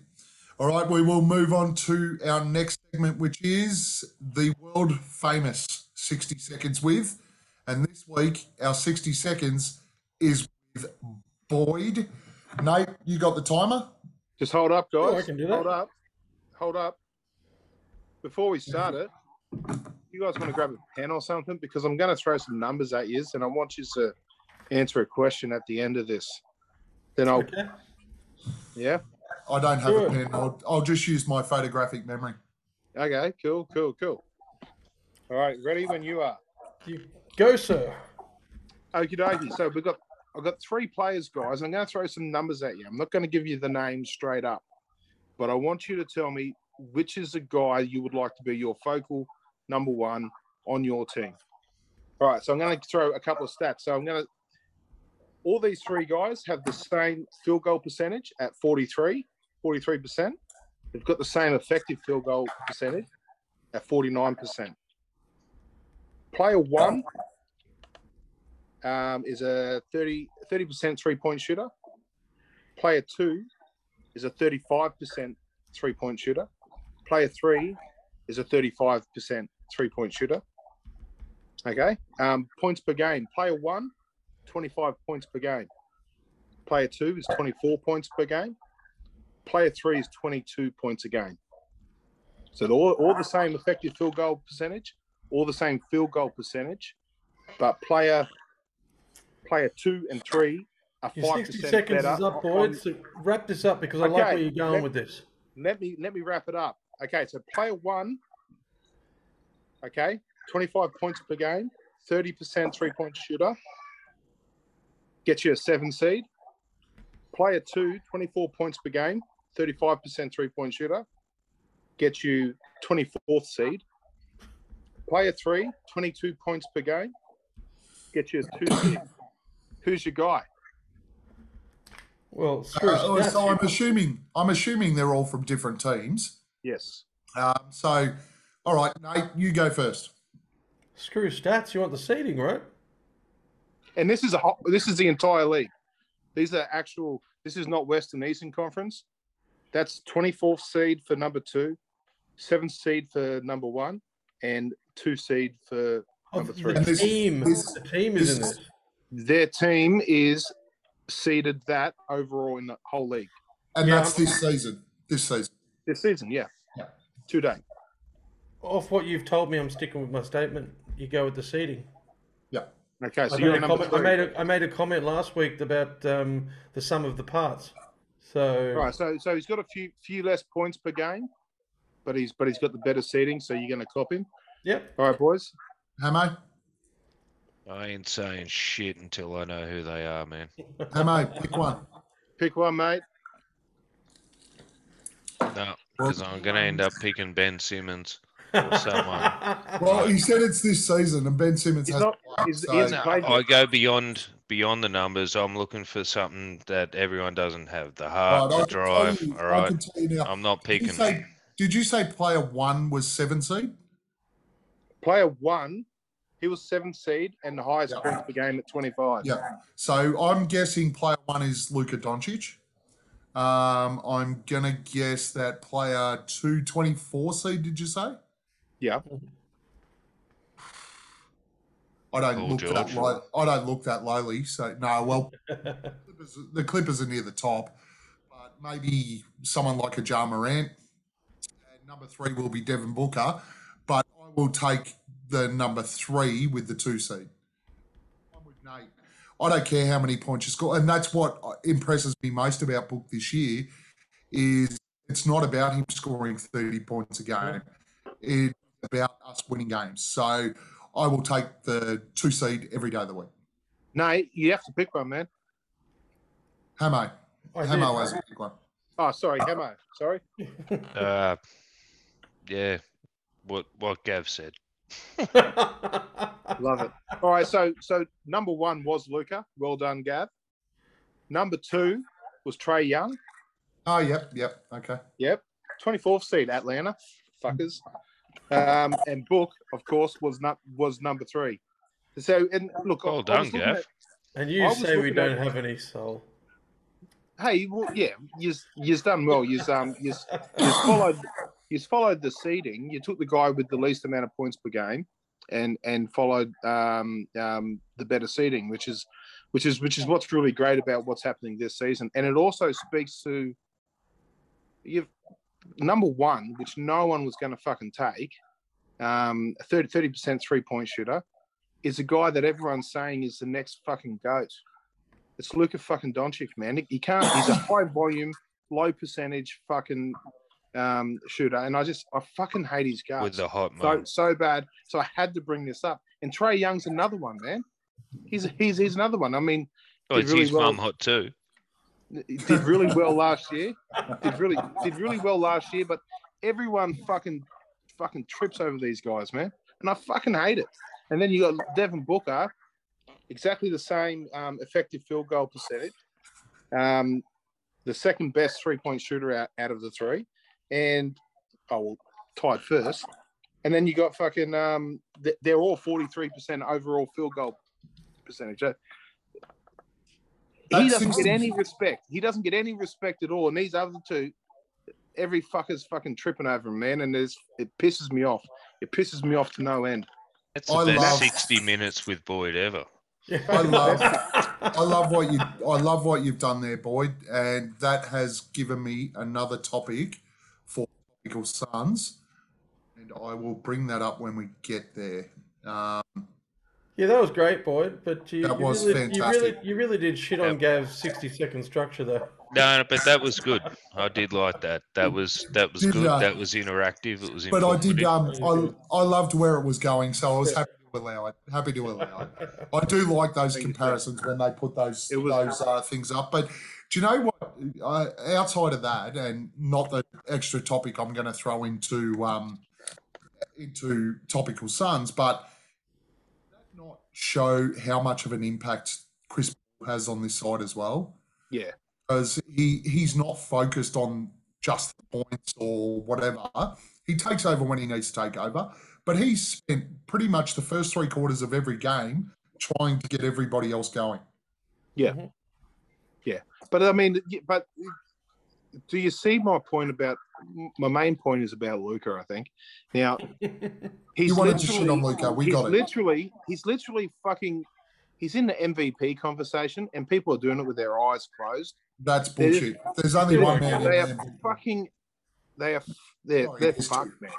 All right, we will move on to our next segment, which is the world famous sixty seconds with. And this week, our sixty seconds is with Boyd. Nate, you got the timer? Just hold up, guys. Oh, I can do that. Hold up. Hold up. Before we start it, you guys want to grab a pen or something? Because I'm going to throw some numbers at you, and I want you to answer a question at the end of this. Then I'll... Okay. Yeah? I don't have sure. a pen. I'll, I'll just use my photographic memory. Okay, cool, cool, cool. All right, ready when you are. Go, sir. Okie dokie. So we've got, I've got three players, guys. I'm going to throw some numbers at you. I'm not going to give you the names straight up, but I want you to tell me which is the guy you would like to be your focal number one on your team. All right, so I'm going to throw a couple of stats. So I'm going to, all these three guys have the same field goal percentage at forty-three, forty-three percent. They've got the same effective field goal percentage at forty-nine percent. Player one um, is a thirty percent three-point shooter. Player two is a thirty-five percent three-point shooter. Player three is a thirty-five percent three-point shooter. Okay. Um, points per game. Player one, twenty-five points per game. Player two is twenty-four points per game. Player three is twenty-two points a game. So all, all the same effective field goal percentage, all the same field goal percentage, but player player two and three are five percent better. sixty seconds is up, Boyd. So wrap this up because okay, I like where you're going let, with this. Let me let me wrap it up. Okay, so player one, okay, twenty-five points per game, thirty percent three-point shooter, gets you a seven seed. Player two, twenty-four points per game, thirty-five percent three-point shooter, gets you twenty-fourth seed. Player three, twenty-two points per game, gets you a two seed. Who's your guy? Well, uh, so I'm assuming I'm assuming they're all from different teams. Yes. Um, so, all right, Nate, you go first. Screw stats. You want the seeding, right? And this is a this is the entire league. These are actual. This is not Western Eastern Conference. That's twenty-fourth seed for number two, seventh seed for number one, and two seed for number three. The this, team, this, the team is this, in this. Their team is seeded that overall in the whole league. And yeah. that's this season. This season. This season, yeah. yeah. Today. Off what you've told me, I'm sticking with my statement. You go with the seeding. Yeah. Okay, so I, you're comment, I made a I made a comment last week about um, the sum of the parts. So right, so so he's got a few few less points per game, but he's but he's got the better seating. So you're going to cop him. Yep. All right, boys. Hamo. I ain't saying shit until I know who they are, man. Hamo, pick one. Pick one, mate. No, because I'm going to end up picking Ben Simmons. Or someone. Well, he said it's this season, and Ben Simmons he's has. Not, play, he's, so. he no, I go beyond beyond the numbers. I'm looking for something that everyone doesn't have: the heart, right, the drive. You, all right, I'm not picking. Did you, say, did you say player one was seven seed? Player one, he was seven seed and the highest yeah. points per game at twenty-five. Yeah. So I'm guessing player one is Luka Doncic. Um, I'm gonna guess that player two, twenty-four seed. Did you say? Yeah, I don't oh, look George. that low. I don't look that lowly. So no, well, the, Clippers, the Clippers are near the top, but maybe someone like a Ja Morant. And number three will be Devin Booker, but I will take the number three with the two seed. I'm with Nate. I don't care how many points you score, and that's what impresses me most about Book this year is it's not about him scoring thirty points a game. Yeah. It's about us winning games. So I will take the two seed every day of the week. No, you have to pick one, man. Hamo. Hamo has to pick one. Oh, sorry, Hamo. Sorry. Uh, yeah, what what Gav said. Love it. All right, so so number one was Luka. Well done, Gav. Number two was Trae Young. Oh, yep, yep, okay. Yep, twenty-fourth seed, Atlanta. Fuckers. Um, and Book, of course, was not was number three. So, and look, well done, Gav. At, and you say we don't at, have any soul. Hey, well, yeah, you've you've done well. You've um, you've followed you've followed the seeding. You took the guy with the least amount of points per game, and and followed um, um, the better seeding, which is which is which is what's really great about what's happening this season. And it also speaks to you've number one, which no one was going to fucking take, um, a thirty percent three-point shooter, is a guy that everyone's saying is the next fucking GOAT. It's Luka fucking Doncic, man. He can't. He's a high-volume, low-percentage fucking um, shooter, and I just I fucking hate his guts. With the hot so, so bad. So I had to bring this up. And Trae Young's another one, man. He's he's he's another one. I mean, oh, it's really his well. mum hot too. Did really well last year. Did really did really well last year, but everyone fucking fucking trips over these guys, man. And I fucking hate it. And then you got Devin Booker, exactly the same um, effective field goal percentage, um, the second best three point shooter out, out of the three, and oh well, tied first. And then you got fucking um, they're all forty three percent overall field goal percentage. He doesn't get any respect. He doesn't get any respect at all. And these other two, every fucker's fucking tripping over him, man. And it's, it pisses me off. It pisses me off to no end. That's the best love... sixty minutes with Boyd ever. Yeah. I love, I love what you, I love what you've done there, Boyd, and that has given me another topic for Tropical Suns, and I will bring that up when we get there. Um, Yeah, that was great, Boyd. But you, that you was really, fantastic. You really, you really did shit on Gav's sixty-second structure, though. No, but that was good. I did like that. That was that was did good. That? that was interactive. It was. But I did. Um, I I loved where it was going, so I was happy to allow it. Happy to allow it. I do like those comparisons when they put those those uh, things up. But do you know what? Uh, outside of that, and not the extra topic I'm going to throw into um into Tropical Suns, but. Show how much of an impact Chris has on this side as well. Yeah. Because he, he's not focused on just the points or whatever. He takes over when he needs to take over. But he spent pretty much the first three quarters of every game trying to get everybody else going. Yeah. Mm-hmm. Yeah. But, I mean, but do you see my point about – my main point is about Luka, I think. Now – He's you wanted to shit on Luka. We got it. Literally, he's literally fucking. He's in the M V P conversation, and people are doing it with their eyes closed. That's bullshit. Just, There's only one man. They in are M V P. fucking. They are. They're, oh, they're fucked, man.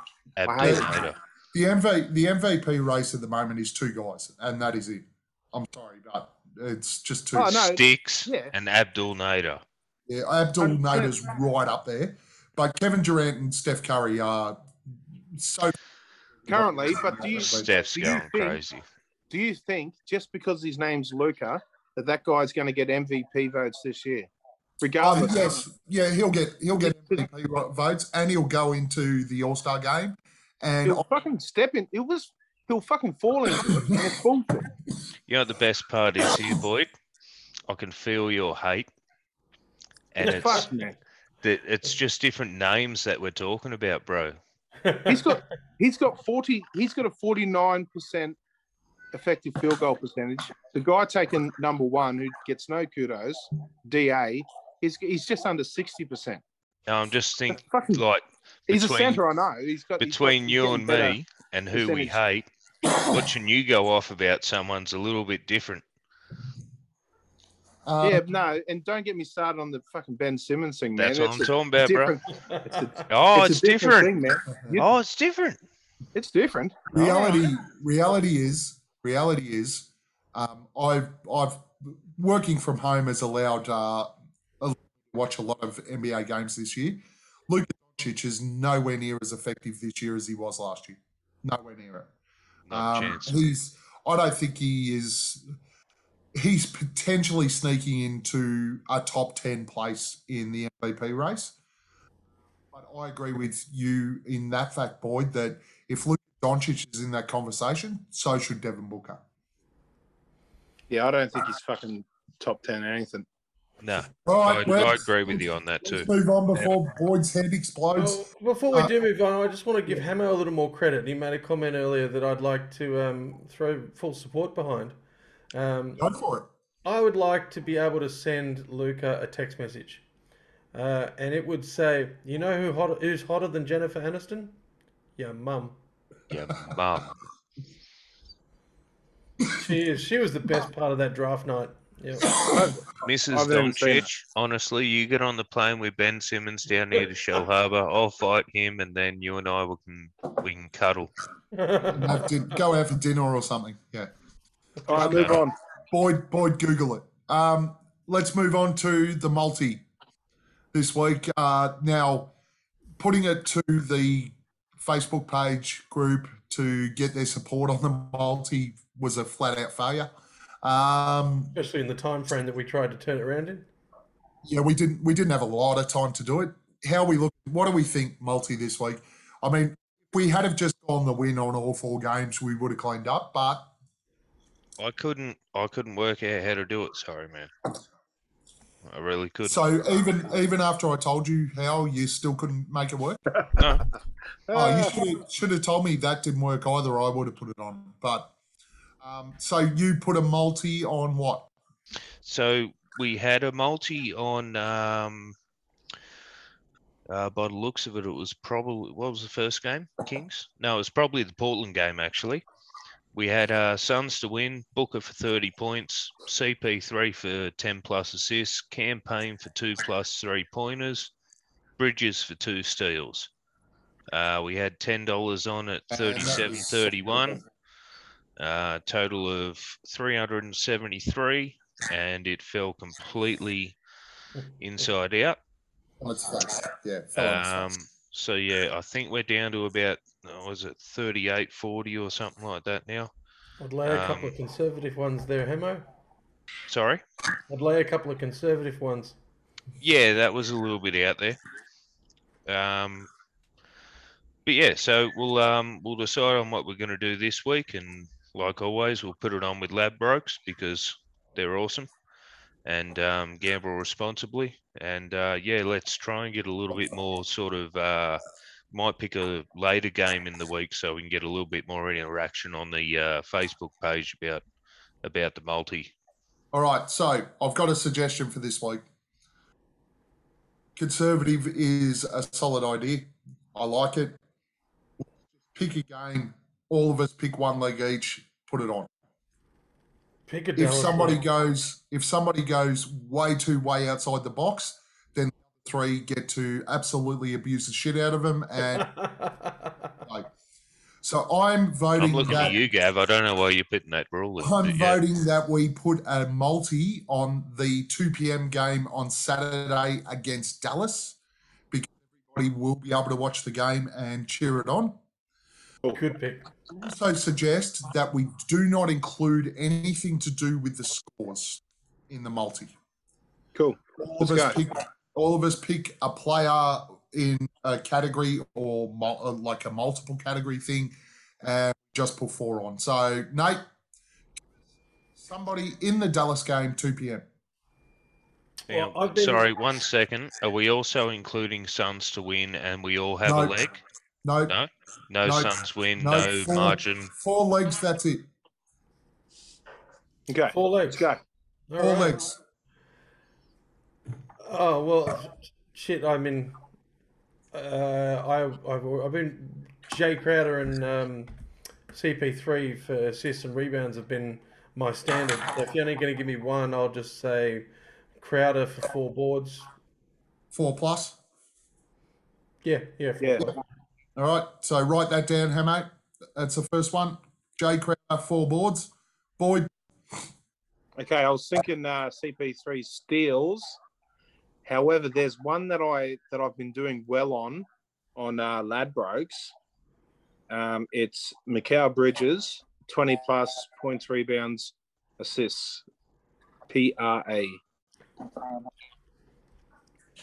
I hate it. The M V P, the M V P race at the moment is two guys, and that is it. I'm sorry, but it's just two. Oh, no. Sticks yeah. and Abdul Nader. Yeah, Abdul Nader's right up there, but Kevin Durant and Steph Curry are so. Currently, but do you, Steph's do you going think, crazy. Do you think just because his name's Luka that that guy's going to get M V P votes this year, regardless? Um, yes, yeah, he'll get he'll get M V P votes, and he'll go into the All Star game, and he'll fucking step in. It was he'll fucking fall into it. It's bullshit. You know what the best part is here, Boyd? I can feel your hate, and it's it's, fuck, the, it's just different names that we're talking about, bro. He's got he's got forty he's got a forty nine percent effective field goal percentage. The guy taking number one who gets no kudos, D A, is he's just under sixty percent. No, I'm just thinking fucking, like between, he's a centre, I know. He's got between he's got, you and me and who percentage. we hate, watching you go off about someone's a little bit different. Um, yeah, no, and don't get me started on the fucking Ben Simmons thing, man. That's what it's I'm talking about, bro. It's a, oh, it's, it's different. different thing, man. You, oh, it's different. It's different. Reality, reality is, reality is, um, I've, I've working from home has allowed uh, a, watch a lot of N B A games this year. Luka Doncic is nowhere near as effective this year as he was last year. Nowhere near it. No um, chance. He's. I don't think he is. He's potentially sneaking into a top ten place in the M V P race. But I agree with you in that fact, Boyd, that if Luka Doncic is in that conversation, so should Devin Booker. Yeah, I don't think he's fucking top ten or anything. No, right, I, well, I agree with you on that too. Let's move on before yeah. Boyd's head explodes. Well, before we uh, do move on, I just want to give Hammer a little more credit. He made a comment earlier that I'd like to um, throw full support behind. Um, Go for it. I would like to be able to send Luka a text message, uh, and it would say, "You know who hot, who's hotter than Jennifer Aniston? Your mum." Your mum. She is. She was the best part of that draft night. Yep. Missus Doncic, honestly, you get on the plane with Ben Simmons down near to Shell Harbour. I'll fight him, and then you and I we can we can cuddle. Have to go out for dinner or something. Yeah. All right, move on. Boyd, Boyd, Google it. Um, let's move on to the multi this week. Uh, now, putting it to the Facebook page group to get their support on the multi was a flat-out failure. Um, Especially in the time frame that we tried to turn it around in. Yeah, we didn't. We didn't have a lot of time to do it. How we look? What do we think multi this week? I mean, if we had have just gone the win on all four games, we would have cleaned up. But I couldn't. I couldn't work out how to do it. Sorry, man. I really couldn't. So even even after I told you how, you still couldn't make it work? No. Oh, you should have, should have told me that didn't work either. I would have put it on. But um, so you put a multi on what? So we had a multi on. Um, uh, by the looks of it, it was probably what was the first game? Kings? No, it was probably the Portland game actually. We had uh, Suns to win, Booker for thirty points, C P three for ten-plus assists, Cam Payne for two-plus three-pointers, Bridges for two steals. Uh, we had ten dollars on at thirty-seven thirty-one, uh, total of three hundred seventy-three, and it fell completely inside out. Um, so, yeah, I think we're down to about... Oh, was it thirty-eight forty or something like that now? I'd lay a um, couple of conservative ones there, Hemo. Sorry? I'd lay a couple of conservative ones. Yeah, that was a little bit out there. Um, but yeah, so we'll um we'll decide on what we're going to do this week, and like always, we'll put it on with Ladbrokes because they're awesome, and um, gamble responsibly. And uh, yeah, let's try and get a little bit more sort of. Uh, Might pick a later game in the week so we can get a little bit more interaction on the uh, Facebook page about about the multi. All right, so I've got a suggestion for this week. Conservative is a solid idea. I like it. Pick a game. All of us pick one league each. Put it on. Pick a if somebody one. goes, if somebody goes way too way outside the box. Three get to absolutely abuse the shit out of them, and like, so I'm voting. I'm looking that, at you, Gav. I don't know why you're putting that rule. I'm voting that we put a multi on the two p.m. game on Saturday against Dallas because everybody will be able to watch the game and cheer it on. Good pick. I also suggest that we do not include anything to do with the scores in the multi. Cool. All of us pick. All of us pick a player in a category or mul- like a multiple category thing and just put four on. So, Nate, somebody in the Dallas game, two p.m. Now, well, been... Sorry, one second. Are we also including Suns to win and we all have no, a leg? No. No? No, no Suns win, no, no four, margin. Four legs, that's it. Okay. Four legs. Go. Four right. legs. Oh, well, shit, I mean, uh, I, I've, I've been, Jay Crowder and um, C P three for assists and rebounds have been my standard. So if you're only going to give me one, I'll just say Crowder for four boards. Four plus? Yeah, yeah. Four yeah. Plus. All right, so write that down, Hamo. That's the first one. Jay Crowder, four boards. Boyd. Okay, I was thinking uh, C P three steals. However, there's one that I that I've been doing well on on uh, Ladbrokes. Um, it's Mikal Bridges, twenty plus points, rebounds, assists, P R A.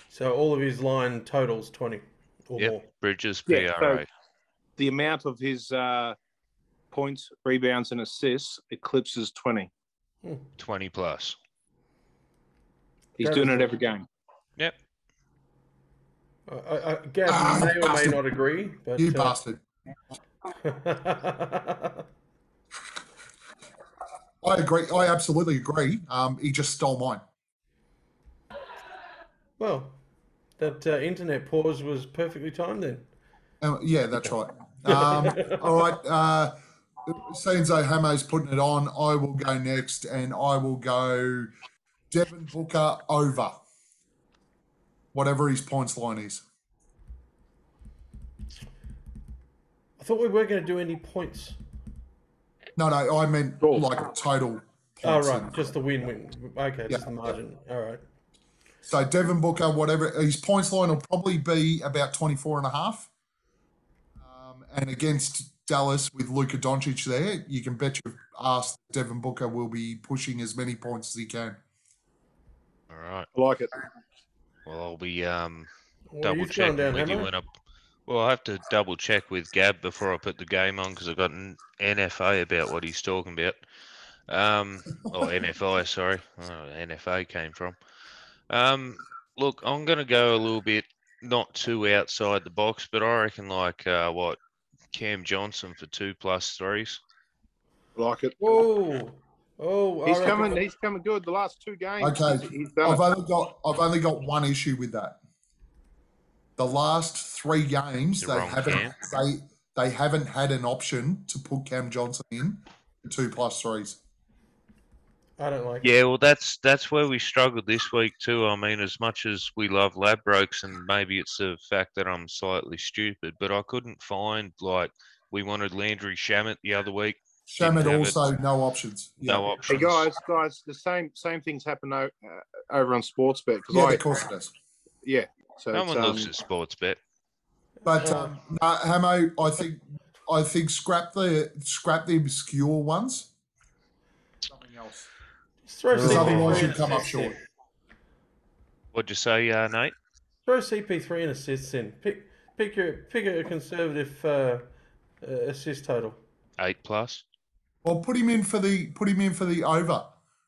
So all of his line totals twenty or yep, more. Bridges P R A. Yeah, so the amount of his uh, points, rebounds, and assists eclipses twenty. Hmm. Twenty plus. He's That's doing it every game. Yep. Uh, uh, Gav, ah, you may or may not agree. But, you uh... bastard. I agree. I absolutely agree. Um, he just stole mine. Well, that uh, internet pause was perfectly timed then. Um, yeah, that's right. Um, all right. Uh, Seems though Hamo's putting it on. I will go next, and I will go Devin Booker over whatever his points line is. I thought we weren't going to do any points. No, no, I meant oh. like a total. Oh, right, just the win-win. Okay, yeah. just the margin. Yeah. All right. So Devin Booker, whatever, his points line will probably be about twenty-four and a half. Um, and against Dallas with Luka Doncic there, you can bet your ass Devin Booker will be pushing as many points as he can. All right. I like it. Well, I'll be um, double-checking with Hammer? you when I... Well, I have to double-check with Gab before I put the game on because I've got an N F A about what he's talking about. Um, or N F I, sorry. Oh, N F A came from. Um, look, I'm going to go a little bit, not too outside the box, but I reckon like, uh, what, Cam Johnson for two plus threes. Like it. Whoa. Oh, he's coming, he's coming good the last two games. Okay, he's, he's I've, only got, I've only got one issue with that. The last three games, the they haven't camp. they they haven't had an option to put Cam Johnson in for two plus threes. I don't like yeah, it. Yeah, well, that's that's where we struggled this week too. I mean, as much as we love Ladbrokes, and maybe it's the fact that I'm slightly stupid, but I couldn't find, like, we wanted Landry Shamet the other week. Shamet also, it. no options. No yeah. options. Hey, guys, guys, the same same things happen o- uh, over on Sportsbet. Yeah, I, of course it does. Yeah. So no one um, looks at Sportsbet. But, um, no, Hamo, I think, I think scrap the scrap the obscure ones. Something else. Because otherwise you'd come up short. What'd you say, uh, Nate? Throw C P three and assists in. Pick pick your pick a conservative uh, uh, assist total. Eight plus. Well, put him in for the put him in for the over,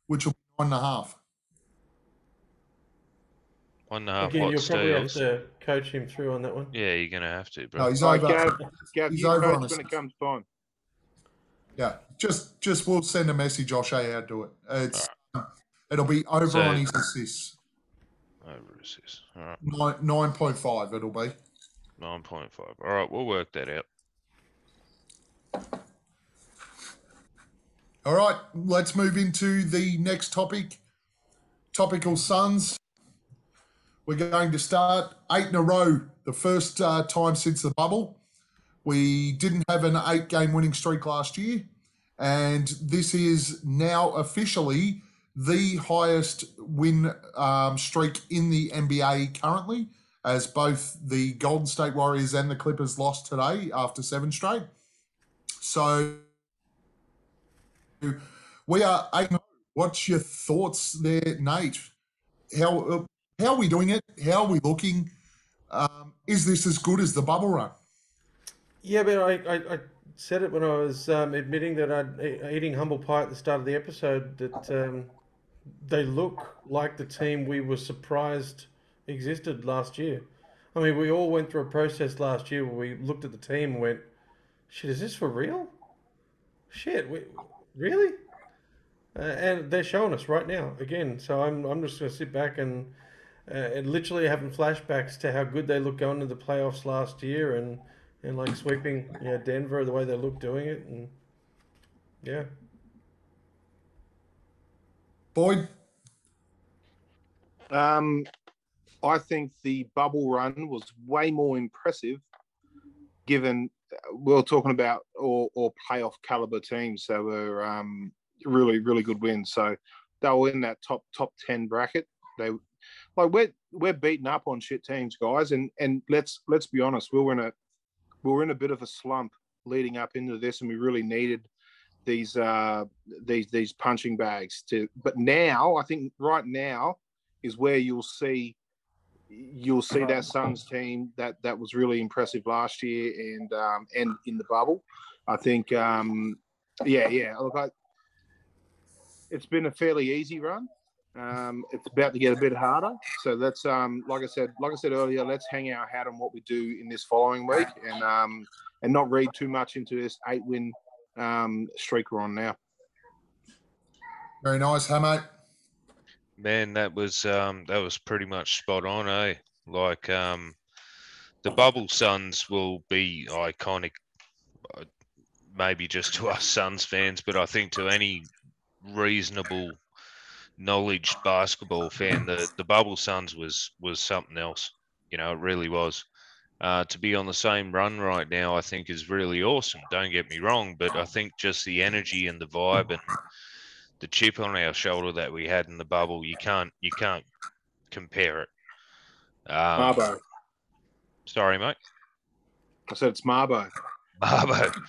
which will be one and a half. One and a half. Again, what, you'll probably have to coach him through on that one. Yeah, you're gonna have to, bro. No, he's over. Gav, Gav, he's over on when it comes time. Yeah, just just we'll send a message. I'll show you how to do it. It's right. It'll be over so, on his assists. Over assists. All right. Nine point five. It'll be. Nine point five. All right, we'll work that out. All right, let's move into the next topic. Topical Suns. We're going to start eight in a row. The first uh, time since the bubble. We didn't have an eight-game winning streak last year, and this is now officially the highest win um, streak in the N B A currently, as both the Golden State Warriors and the Clippers lost today after seven straight. So we are eight oh. What's your thoughts there, Nate? How, how are we doing it? How are we looking? Um, is this as good as the bubble run? Yeah, but I, I, I said it when I was um, admitting that I'd eating humble pie at the start of the episode that um, they look like the team we were surprised existed last year. I mean, we all went through a process last year where we looked at the team and went, shit, is this for real? Shit, we, really? Uh, and they're showing us right now again. So I'm I'm just going to sit back and, uh, and literally having flashbacks to how good they looked going to the playoffs last year and... And like sweeping, yeah, you know, Denver the way they look doing it, and yeah. Boyd, um, I think the bubble run was way more impressive, given we were talking about all, all playoff caliber teams that were um, really really good wins. So they were in that top top ten bracket. They. Like we're we're beating up on shit teams, guys, and and let's let's be honest, we were in a We were in a bit of a slump leading up into this, and we really needed these uh, these these punching bags to. But now, I think right now is where you'll see you'll see that Suns team that that was really impressive last year and um, and in the bubble. I think, um, yeah, yeah. Look, I, it's been a fairly easy run. Um, it's about to get a bit harder, so let's, um, like I said, like I said earlier, let's hang our hat on what we do in this following week, and um, and not read too much into this eight-win um, streak we're on now. Very nice, Hamo. Man, that was um, that was pretty much spot on, eh? Like um, the bubble Suns will be iconic maybe just to us Suns fans, but I think to any reasonable knowledge basketball fan, the, the bubble Suns was was something else. You know, it really was. Uh, to be on the same run right now, I think is really awesome. Don't get me wrong, but I think just the energy and the vibe and the chip on our shoulder that we had in the bubble, you can't you can't compare it. Um, Marbo. Sorry, mate. I said it's Marbo. Marbo,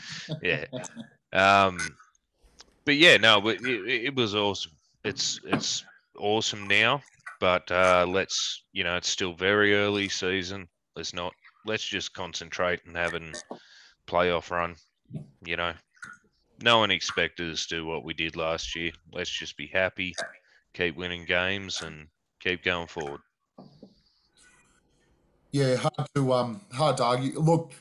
yeah. um, but yeah, no, it, it was awesome. It's it's awesome now, but uh, let's you know, it's still very early season. Let's not. Let's just concentrate and have a playoff run. You know, no one expected us to do what we did last year. Let's just be happy, keep winning games, and keep going forward. Yeah, hard to um, hard to argue. Look,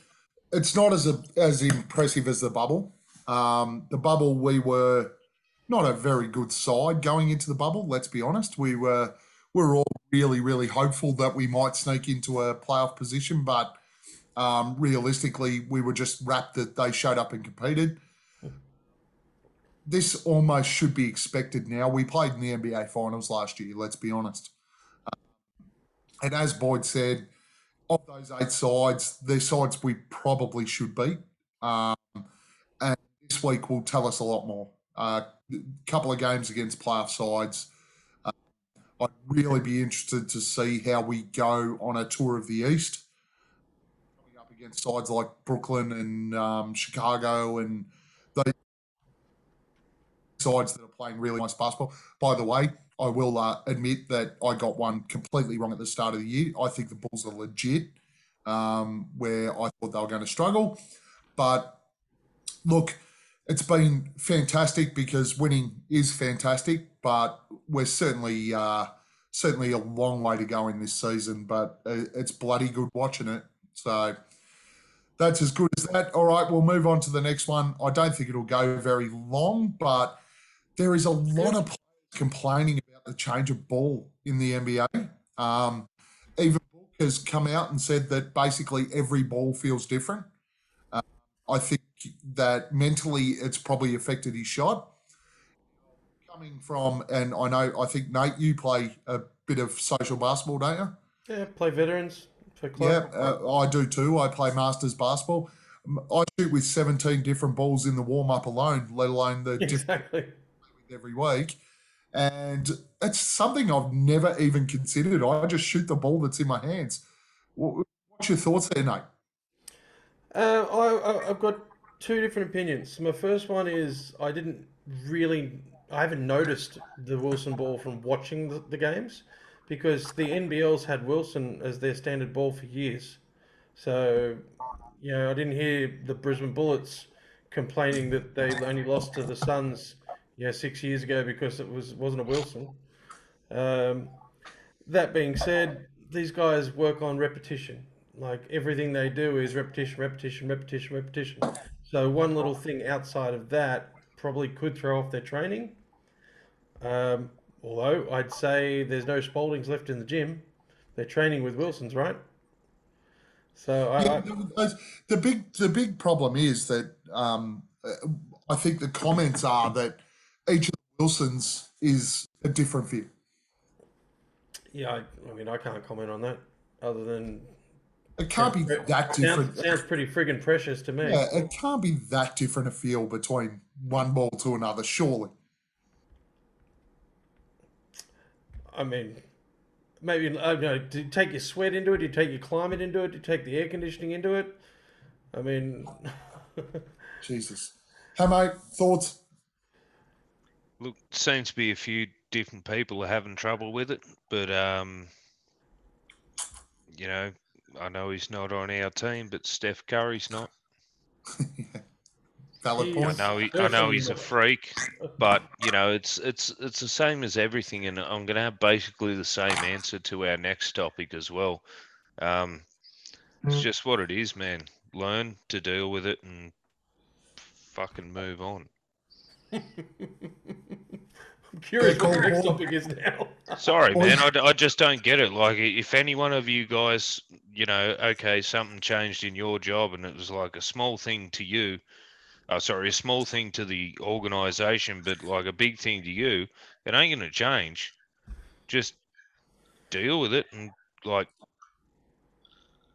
it's not as a, as impressive as the bubble. Um, the bubble, we were not a very good side going into the bubble. Let's be honest, we were. We were all really, really hopeful that we might sneak into a playoff position, but um, realistically, we were just wrapped that they showed up and competed. This almost should be expected now. We played in the N B A Finals last year, let's be honest. Uh, and as Boyd said, of those eight sides, they're sides we probably should beat. Um, and this week will tell us a lot more. A uh, couple of games against playoff sides. I'd really be interested to see how we go on a tour of the East, coming up against sides like Brooklyn and um, Chicago and those sides that are playing really nice basketball. By the way, I will uh, admit that I got one completely wrong at the start of the year. I think the Bulls are legit, um, where I thought they were going to struggle. But look, it's been fantastic because winning is fantastic, but we're certainly uh, certainly a long way to go in this season, but it's bloody good watching it. So that's as good as that. All right, we'll move on to the next one. I don't think it'll go very long, but there is a lot of players complaining about the change of ball in the N B A. Um, even Book has come out and said that basically every ball feels different. Uh, I think that mentally it's probably affected his shot. Coming from, and I know, I think, Nate, you play a bit of social basketball, don't you? Yeah, play veterans for club. Yeah, uh, I do too. I play Masters basketball. I shoot with seventeen different balls in the warm-up alone, let alone the exactly. different every week. And it's something I've never even considered. I just shoot the ball that's in my hands. What's your thoughts there, Nate? Uh, I, I've got two different opinions. My first one is I didn't really... I haven't noticed the Wilson ball from watching the, the games because the N B L's had Wilson as their standard ball for years. So, you know, I didn't hear the Brisbane Bullets complaining that they only lost to the Suns, you know, six years ago because it was, wasn't a Wilson. Um, that being said, these guys work on repetition. Like everything they do is repetition, repetition, repetition, repetition. So one little thing outside of that probably could throw off their training. Um, although I'd say there's no Spaldings left in the gym. They're training with Wilsons, right? So I, yeah, I... the big the big problem is that um, I think the comments are that each of the Wilsons is a different fit. Yeah, I, I mean I can't comment on that other than it can't be pre- that different. Sounds, sounds pretty friggin' precious to me. Yeah, it can't be that different a feel between one ball to another, surely. I mean, maybe, I don't know, do you take your sweat into it? Do you take your climate into it? Do you take the air conditioning into it? I mean... Jesus. Hey, mate, thoughts? Look, seems to be a few different people are having trouble with it, but, um, you know, I know he's not on our team, but Steph Curry's not. Yeah. I know, he, I know he's a freak, but you know it's it's it's the same as everything, and I'm going to have basically the same answer to our next topic as well. Um, it's just what it is, man. Learn to deal with it and fucking move on. I'm curious what the next topic is now. Sorry, man, I, I just don't get it. Like, if any one of you guys, you know, okay, something changed in your job, and it was like a small thing to you. uh, sorry, a small thing to the organization, but like a big thing to you, it ain't going to change. Just deal with it and like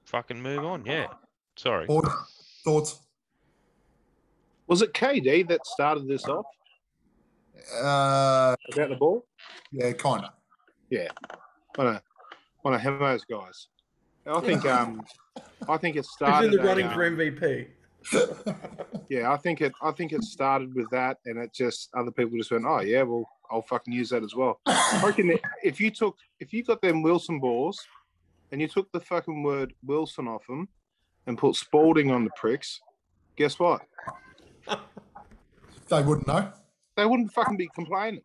fucking move on. Yeah. Sorry. Thoughts? Was it K D that started this off? Uh, About the ball? Yeah, kind of. Yeah. One of, one of Hemo's guys. I think um, I think it started. He's in the running at, for M V P. yeah, I think it. I think it started with that, and it just other people just went, "Oh yeah, well, I'll fucking use that as well." I reckon if you took, if you got them Wilson balls, and you took the fucking word Wilson off them, and put Spalding on the pricks, guess what? They wouldn't know. They wouldn't fucking be complaining.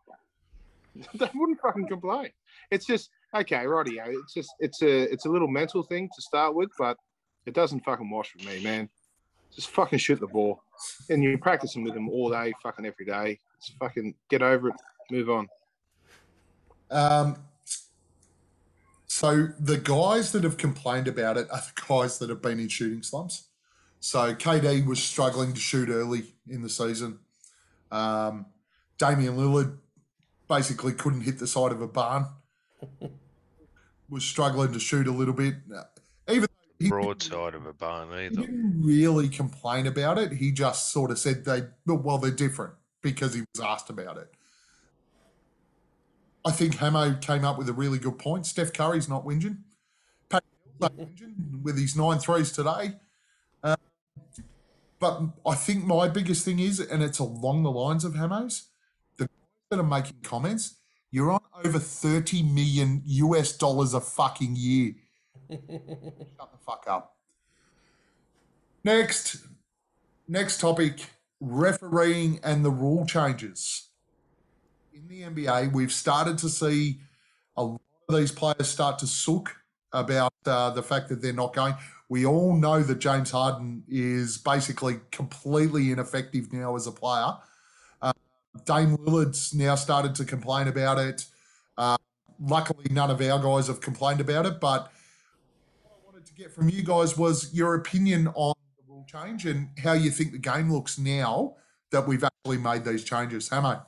They wouldn't fucking complain. It's just. Okay, righty-o. It's just it's a it's a little mental thing to start with, but it doesn't fucking wash with me, man. Just fucking shoot the ball, and you're practicing with them all day, fucking every day. Just fucking get over it, move on. Um. So the guys that have complained about it are the guys that have been in shooting slumps. So K D was struggling to shoot early in the season. Um, Damian Lillard basically couldn't hit the side of a barn. Was struggling to shoot a little bit. Even he broadside of a barn, either. He didn't really complain about it. He just sort of said, they, well, they're different because he was asked about it. I think Hamo came up with a really good point. Steph Curry's not whinging. Pat whinging with his nine threes today. Um, but I think my biggest thing is, and it's along the lines of Hamo's, the guys that are making comments, you're on over thirty million U S dollars a fucking year. Shut the fuck up. Next, next topic, refereeing and the rule changes. In the N B A, we've started to see a lot of these players start to sook about uh, the fact that they're not going. We all know that James Harden is basically completely ineffective now as a player. Dame Lillard's now started to complain about it. Uh, luckily, none of our guys have complained about it, but what I wanted to get from you guys was your opinion on the rule change and how you think the game looks now that we've actually made these changes. Hamo?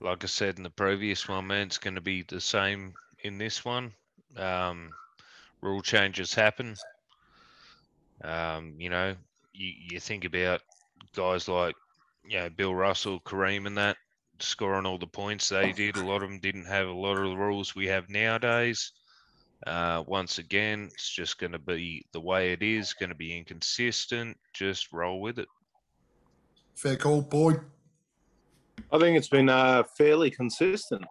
Like I said in the previous one, man, it's going to be the same in this one. Um, rule changes happen. Um, you know, you, you think about guys like Yeah, you know, Bill Russell, Kareem and that, scoring all the points they did. A lot of them didn't have a lot of the rules we have nowadays. Uh, once again, it's just going to be the way it is, going to be inconsistent. Just roll with it. Fair call, Boyd. I think it's been uh, fairly consistent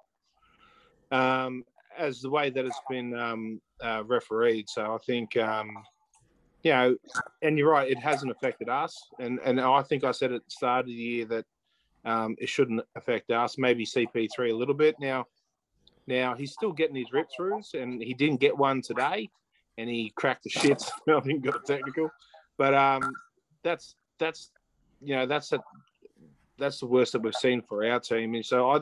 um, as the way that it's been um, uh, refereed. So I think... Um, You know, and you're right, it hasn't affected us. And and I think I said at the start of the year that um, it shouldn't affect us, maybe C P three a little bit. Now, now he's still getting his rip-throughs, and he didn't get one today, and he cracked the shits. I think got a technical. But um, that's, that's you know, that's a, that's the worst that we've seen for our team. And so I,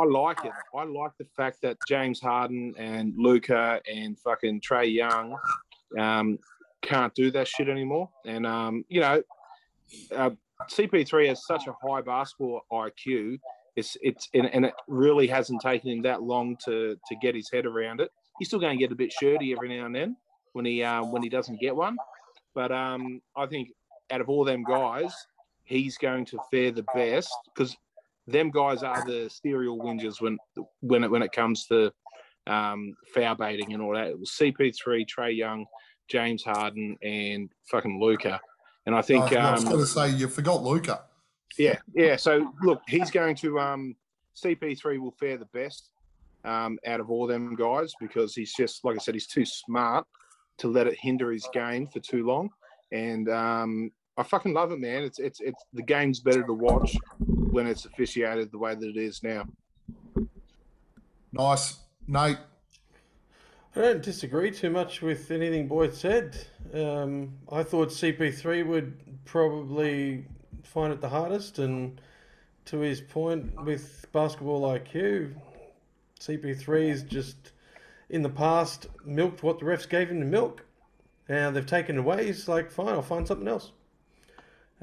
I like it. I like the fact that James Harden and Luka and fucking Trae Young um, – can't do that shit anymore. And, um, you know, uh, C P three has such a high basketball I Q. It's it's and, and it really hasn't taken him that long to to get his head around it. He's still going to get a bit shirty every now and then when he uh, when he doesn't get one. But um, I think out of all them guys, he's going to fare the best because them guys are the serial whingers when when it, when it comes to um, foul baiting and all that. It was C P three, Trae Young, James Harden and fucking Luka. And I think... Oh, I was um, going to say, you forgot Luka. Yeah, yeah. So, look, he's going to... Um, C P three will fare the best um, out of all them guys because he's just, like I said, he's too smart to let it hinder his game for too long. And um, I fucking love it, man. It's, it's, it's the game's better to watch when it's officiated the way that it is now. Nice. Nate? I don't disagree too much with anything Boyd said. Um, I thought C P three would probably find it the hardest, and to his point with basketball I Q, C P three's just in the past milked what the refs gave him to milk. Now they've taken it away. He's like, fine, I'll find something else.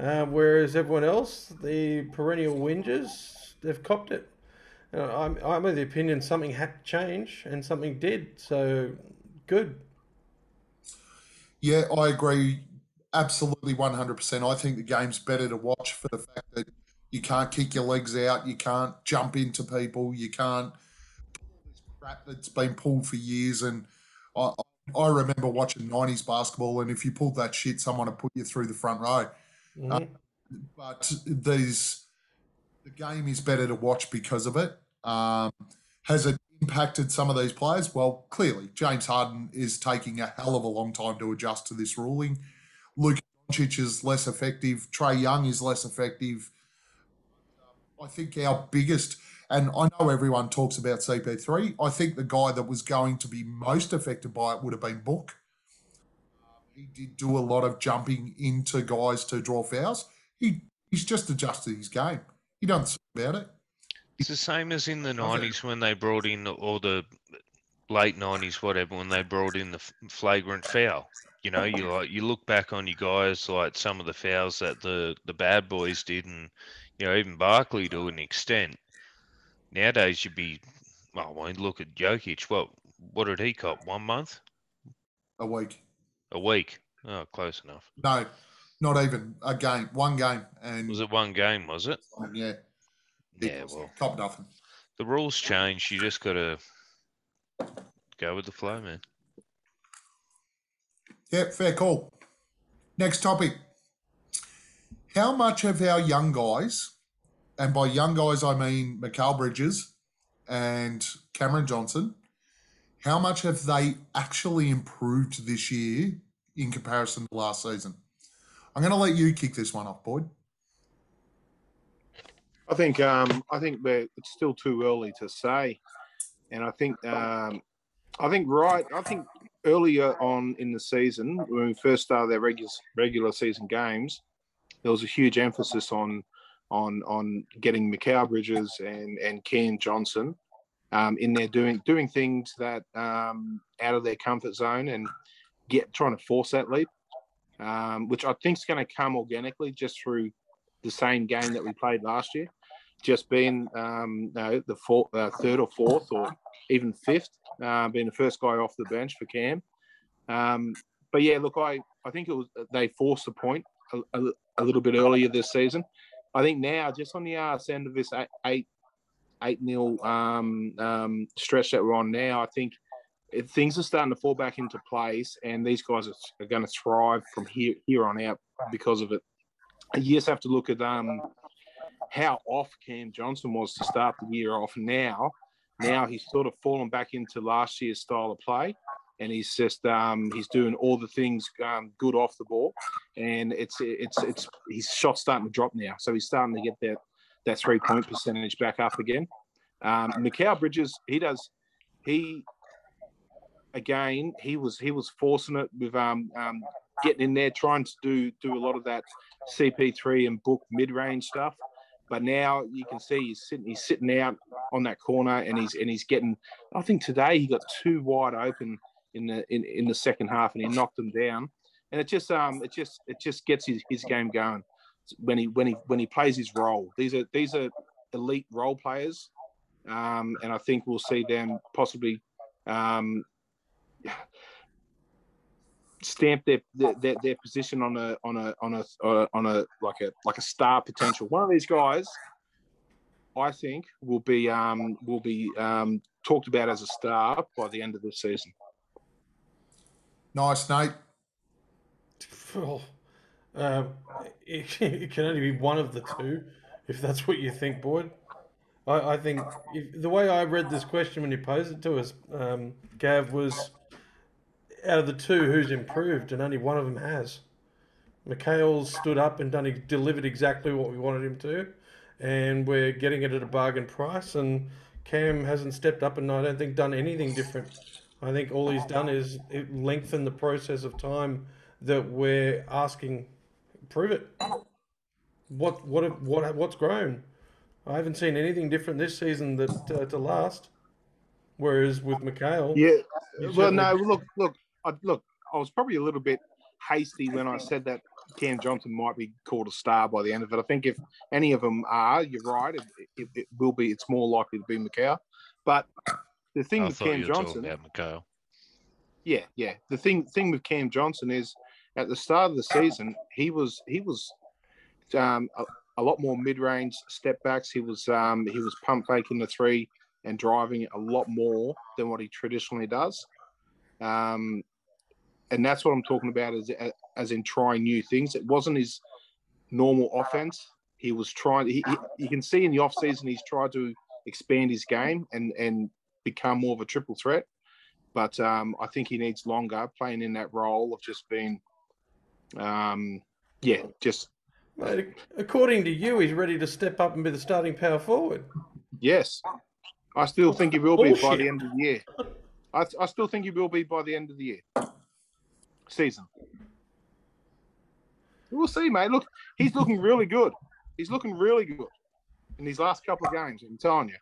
Uh, whereas everyone else, the perennial whingers, they've copped it. You know, I'm, I'm of the opinion something had to change, and something did. So, good. Yeah, I agree absolutely one hundred percent. I think the game's better to watch for the fact that you can't kick your legs out, you can't jump into people, you can't pull this crap that's been pulled for years. And I, I remember watching nineties basketball, and if you pulled that shit, someone would put you through the front row. Mm-hmm. um, but these, the game is better to watch because of it. Um, has it impacted some of these players? Well, clearly, James Harden is taking a hell of a long time to adjust to this ruling. Luka Doncic is less effective. Trae Young is less effective. Um, I think our biggest, and I know everyone talks about C P three, I think the guy that was going to be most affected by it would have been Book. Um, he did do a lot of jumping into guys to draw fouls. He He's just adjusted his game. He doesn't say about it. It's the same as in the nineties when they brought in, or the late nineties, whatever, when they brought in the flagrant foul. You know, you like you look back on your guys, like some of the fouls that the, the bad boys did, and, you know, even Barkley to an extent. Nowadays, you'd be, well, when you look at Jokic, what, what did he cop? One month? A week. A week. Oh, close enough. No. Not even a game, one game. And was it one game, was it? Yeah. Yeah, well. Top nothing. The rules change. You just got to go with the flow, man. Yeah, fair call. Next topic. How much of our young guys, and by young guys I mean Mikal Bridges and Cameron Johnson, how much have they actually improved this year in comparison to last season? I'm going to let you kick this one off, Boyd. I think um, I think we're, it's still too early to say, and I think um, I think right I think earlier on in the season when we first started their regular regular season games, there was a huge emphasis on on on getting Mikal Bridges and and Cam Johnson um, in there doing doing things that um, out of their comfort zone and get trying to force that leap. Um, which I think is going to come organically just through the same game that we played last year, just being um, no, the four, uh, third or fourth or even fifth, uh, being the first guy off the bench for Cam. Um, but, yeah, look, I, I think it was they forced the point a, a, a little bit earlier this season. I think now, just on the arse end of this eight nil eight, eight, eight um, um, stretch that we're on now, I think It, things are starting to fall back into place, and these guys are, are going to thrive from here here on out because of it. You just have to look at um, how off Cam Johnson was to start the year off. Now, now he's sort of fallen back into last year's style of play, and he's just um, he's doing all the things um, good off the ball, and it's it's it's his shot's starting to drop now, so he's starting to get that that three point percentage back up again. Um, Mikal Bridges, he does he. Again, he was he was forcing it with um, um, getting in there, trying to do do a lot of that C P three and Book mid-range stuff. But now you can see he's sitting he's sitting out on that corner, and he's and he's getting. I think today he got two wide open in the in, in the second half, and he knocked them down. And it just um it just it just gets his, his game going when he when he when he plays his role. These are these are elite role players, um, and I think we'll see them possibly. Um, stamp their, their their position on a on a on a on a like a like a star potential. One of these guys, I think, will be um will be um talked about as a star by the end of this season. Nice, Nate. Well, uh, it, it can only be one of the two, if that's what you think, Boyd. I, I think if, the way I read this question when you posed it to us, um, Gav, was. Out of the two, who's improved, and only one of them has. Mikhail's stood up and done delivered exactly what we wanted him to, and we're getting it at a bargain price. And Cam hasn't stepped up, and I don't think done anything different. I think all he's done is it lengthen the process of time that we're asking. Prove it. What what what what's grown? I haven't seen anything different this season that uh, to last. Whereas with Mikhail, yeah. Well, certainly... no, look, look. I, look, I was probably a little bit hasty when I said that Cam Johnson might be called a star by the end of it. I think if any of them are, you're right. It, it, it will be. It's more likely to be Mikal. But the thing I with Cam Johnson, about yeah, yeah. The thing thing with Cam Johnson is at the start of the season he was he was um, a, a lot more mid range step backs. He was um, he was pump faking the three and driving a lot more than what he traditionally does. Um, and that's what I'm talking about is as, as in trying new things. It wasn't his normal offense. He was trying, he, he, you can see in the off season, he's tried to expand his game and, and become more of a triple threat. But, um, I think he needs longer playing in that role of just being, um, yeah, just. Mate, according to you, he's ready to step up and be the starting power forward. Yes. I still think he will be Bullshit. by the end of the year. I, I still think he will be by the end of the year. Season. We'll see, mate. Look, he's looking really good. He's looking really good in these last couple of games, I'm telling you.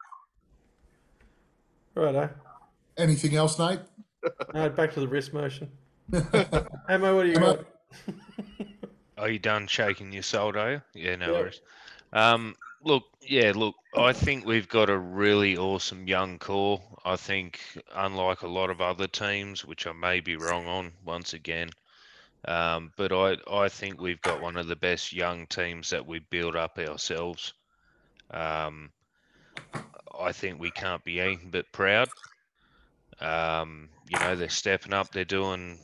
Righto. Anything else, Nate? No, back to the wrist motion. Amo, what do you got? Are you done shaking your soul, are you? Yeah, no yeah. worries. Um, Look, yeah, look, I think we've got a really awesome young core. I think, unlike a lot of other teams, which I may be wrong on once again, um, but I, I think we've got one of the best young teams that we build up ourselves. Um, I think we can't be anything but proud. Um, you know, they're stepping up. They're doing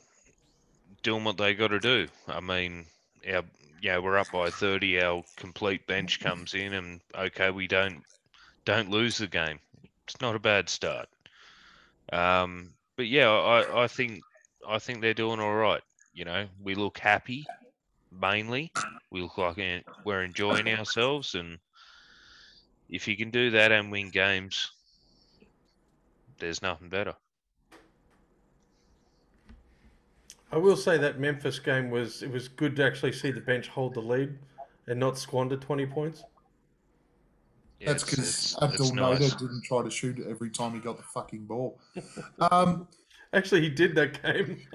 doing what they got to do. I mean, our... Yeah, we're up by thirty. Our complete bench comes in, and okay, we don't don't lose the game. It's not a bad start. Um, but yeah, I, I think I think they're doing all right. You know, we look happy. Mainly, we look like we're enjoying ourselves, and if you can do that and win games, there's nothing better. I will say that Memphis game was, it was good to actually see the bench hold the lead and not squander twenty points. Yeah, that's because Abdul Nader nice. didn't try to shoot every time he got the fucking ball. Um, actually, he did that game.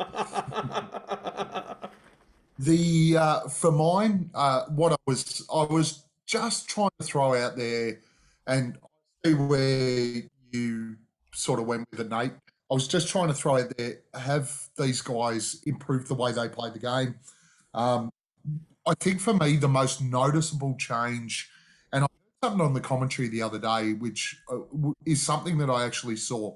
the uh, for mine, uh, what I was I was just trying to throw out there, and I see where you sort of went with it, Nate. I was just trying to throw it there. Have these guys improved the way they play the game? Um, I think for me, the most noticeable change, and I heard something on the commentary the other day, which is something that I actually saw.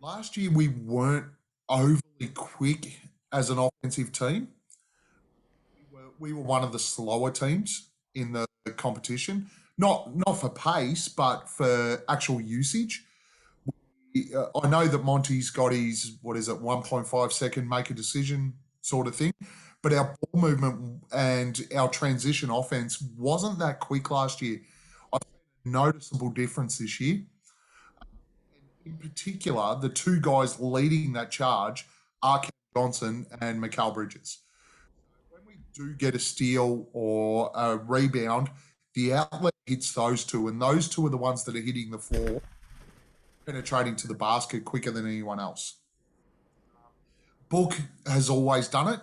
Last year, we weren't overly quick as an offensive team. We were, we were one of the slower teams in the competition, not, not for pace, but for actual usage. I know that Monty's got his, what is it, one point five second make a decision sort of thing, but our ball movement and our transition offense wasn't that quick last year. I see a noticeable difference this year. In particular, the two guys leading that charge are Cam Johnson and Mikal Bridges. When we do get a steal or a rebound, the outlet hits those two, and those two are the ones that are hitting the floor, penetrating to the basket quicker than anyone else. Book has always done it,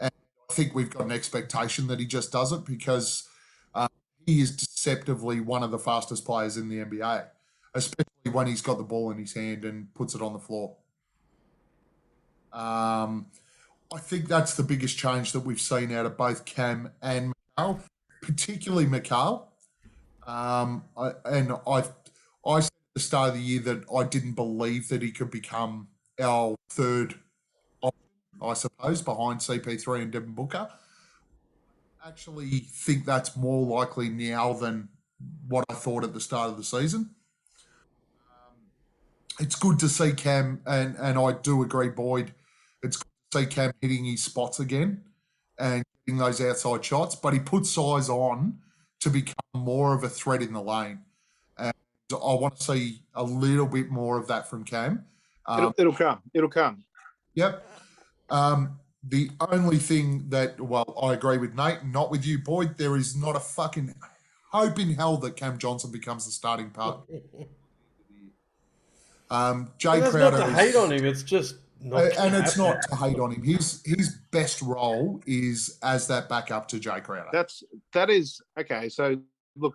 and I think we've got an expectation that he just does it because uh, he is deceptively one of the fastest players in the N B A, especially when he's got the ball in his hand and puts it on the floor. Um, I think that's the biggest change that we've seen out of both Cam and Mikal, particularly Mikal. Um, I, and I, I the start of the year that I didn't believe that he could become our third option, I suppose, behind C P three and Devin Booker. I actually think that's more likely now than what I thought at the start of the season. Um, it's good to see Cam, and, and I do agree, Boyd, it's good to see Cam hitting his spots again and getting those outside shots, but he put size on to become more of a threat in the lane. I want to see a little bit more of that from Cam. Um, it'll, it'll come. It'll come. Yep. Um, the only thing that, well, I agree with Nate, not with you, Boyd, there is not a fucking hope in hell that Cam Johnson becomes the starting part. Um, Jay Crowder. Not to hate on him. It's just not uh, and it's not to hate on him. His his best role is as that backup to Jay Crowder. That's that is okay. So look,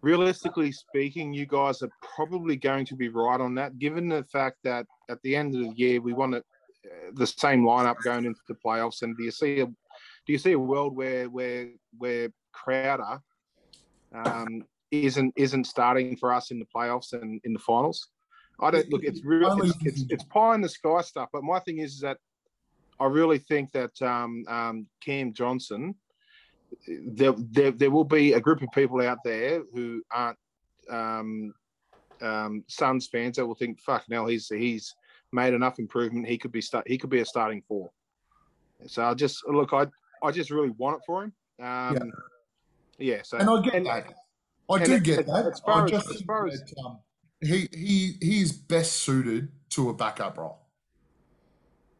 realistically speaking, you guys are probably going to be right on that, given the fact that at the end of the year we want it, uh, the same lineup going into the playoffs. And do you see a do you see a world where where where Crowder um, isn't isn't starting for us in the playoffs and in the finals? I don't look. It's really it's, it's, it's pie in the sky stuff. But my thing is, is that I really think that um, um, Cam Johnson, there, there there will be a group of people out there who aren't um, um, Suns fans that will think, "Fuck, now he's he's made enough improvement. He could be start, he could be a starting four." So I just look. I I just really want it for him. Um, yeah. yeah. So and I get and, that. I do it, get that. As far I just as, as, far as um, He he he is best suited to a backup role,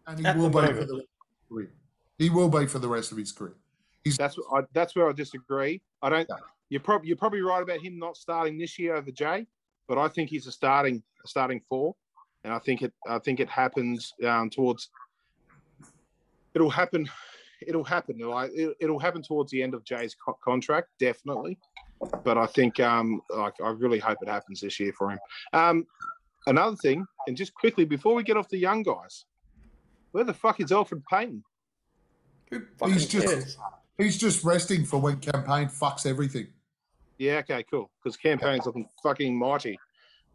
and he At will be for the career. He will be for the rest of his career. He's that's I, that's where I disagree. I don't. You're probably you're probably right about him not starting this year over Jay, but I think he's a starting a starting four, and I think it I think it happens um, towards. It'll happen. It'll happen. Like it, it'll happen towards the end of Jay's co- contract, definitely. But I think, um, like, I really hope it happens this year for him. Um, another thing, and just quickly before we get off the young guys, where the fuck is Alfred Payton? Who fucking he's just cares? He's just resting for when Cam Payne fucks everything. Yeah, okay, cool. Because Cam Payne's looking fucking mighty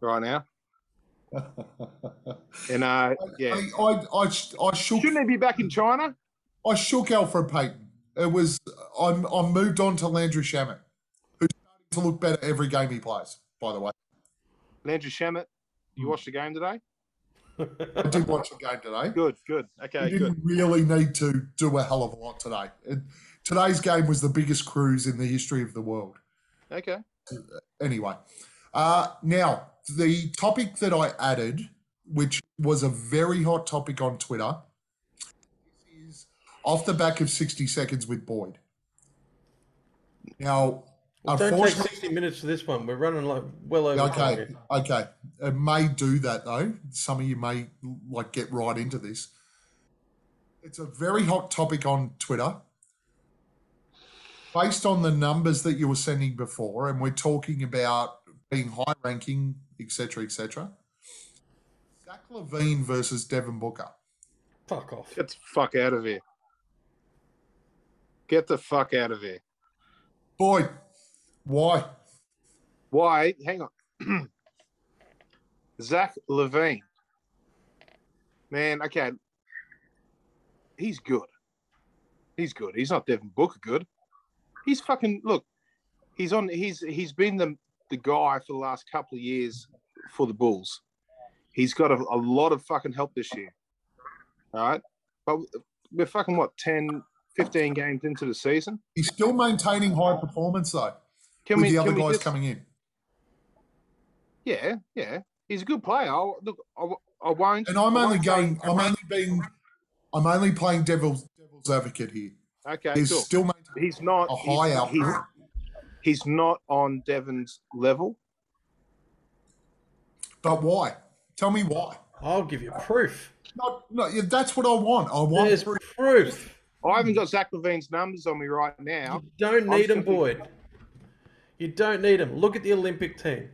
right now. and uh, yeah, I, I, I, I shook. Shouldn't he be back in China? I shook Alfred Payton. It was I, I moved on to Landry Shamet. To look better every game he plays, by the way. Landry Shamet, you watched the game today? I did watch the game today. Good, good. Okay, you didn't good. really need to do a hell of a lot today. And today's game was the biggest cruise in the history of the world. Okay. Anyway, uh, now, the topic that I added, which was a very hot topic on Twitter, is off the back of sixty seconds with Boyd. Now... Well, don't take sixty minutes for this one. We're running like well over. Okay, okay. It may do that though. Some of you may like get right into this. It's a very hot topic on Twitter. Based on the numbers that you were sending before, and we're talking about being high ranking, et cetera, et cetera. Zach LaVine versus Devin Booker. Fuck off. Get the fuck out of here. Get the fuck out of here. Boy. Why? Why? Hang on. Zach LaVine. Man, okay. He's good. He's good. He's not Devin Booker good. He's fucking look, he's on he's he's been the the guy for the last couple of years for the Bulls. He's got a, a lot of fucking help this year. All right? But we're fucking what, ten, fifteen games into the season? He's still maintaining high performance though. Can with we, the other guys just, coming in. Yeah, yeah. He's a good player. I'll, look, I, I won't... And I'm only going... I'm only being... I'm only playing devil's, devil's advocate here. Okay, he's cool. still maintaining he's not, a high he's, he's, he's not on Devin's level. But why? Tell me why. I'll give you proof. No, no, that's what I want. I want There's proof. proof. I haven't got Zach LaVine's numbers on me right now. You don't need them, Boyd. You don't need him. Look at the Olympic team.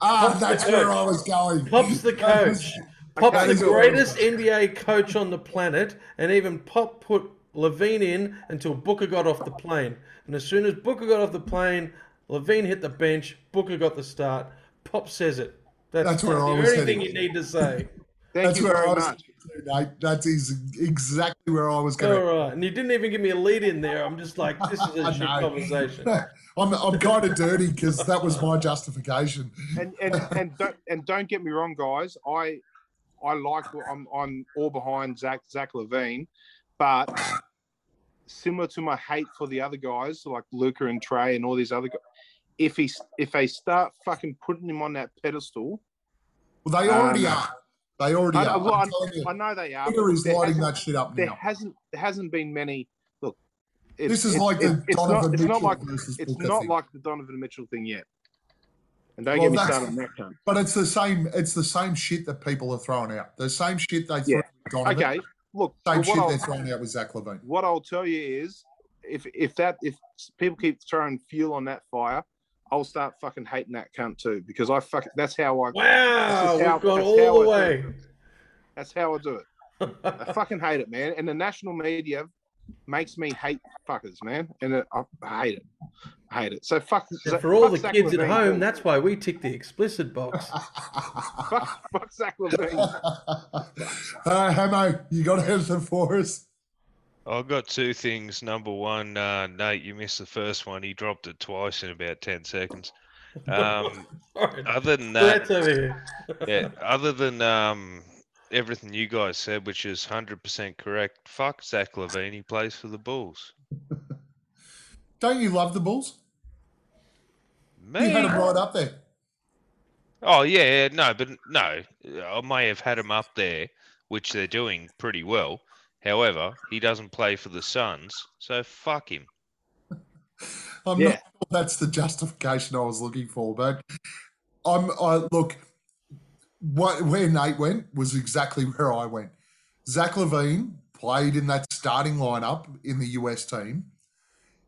Ah, that's where I was going. Pop's the coach. Pop's the greatest N B A coach on the planet, and even Pop put LaVine in until Booker got off the plane. And as soon as Booker got off the plane, LaVine hit the bench, Booker got the start. Pop says it. That's, that's where the I was only thing you need to say. Thank that's you where very I was much. Mate. That is exactly where I was going. All right, and you didn't even give me a lead in there. I'm just like, this is a shit conversation. I'm I'm kind of dirty because that was my justification. And and and don't, and don't get me wrong, guys. I I like I'm I'm all behind Zach Zach LaVine, but similar to my hate for the other guys like Luka and Trae and all these other guys, if he if they start fucking putting him on that pedestal, well, they already um, are. They already I, are. Well, I, you, I know they are. Twitter is lighting that shit up now. There hasn't, there hasn't been many. Look, it, this is it, like it, the Donovan it's not, Mitchell. It's not like, it's not like the Donovan Mitchell thing yet. And don't well, get me started on that time. But it's the same. It's the same shit that people are throwing out. The same shit they threw yeah. out. Okay, look, same shit I'll, they're throwing out with Zach LaVine. What I'll tell you is, if if that if people keep throwing fuel on that fire, I'll start fucking hating that cunt too, because I fuck. That's how I. Wow, we've gone all the way. That's how I do it. I fucking hate it, man. And the national media makes me hate fuckers, man. And it, I, I hate it. I hate it. So fuck. So for all fuck the Zach kids LaVine, at home, man. That's why we tick the explicit box. fuck, fuck Zach LaVine. uh, Hamo, you got anything for us? I've got two things. Number one, uh, Nate, you missed the first one. He dropped it twice in about ten seconds. Um, other than that, yeah. Other than um, everything you guys said, which is one hundred percent correct. Fuck Zach LaVine. He plays for the Bulls. Don't you love the Bulls? Me? You had him right up there. Oh yeah, no, but no, I may have had him up there, which they're doing pretty well. However, he doesn't play for the Suns, so fuck him. I'm yeah. not sure that's the justification I was looking for, but I'm. I look, what, where Nate went was exactly where I went. Zach LaVine played in that starting lineup in the U S team.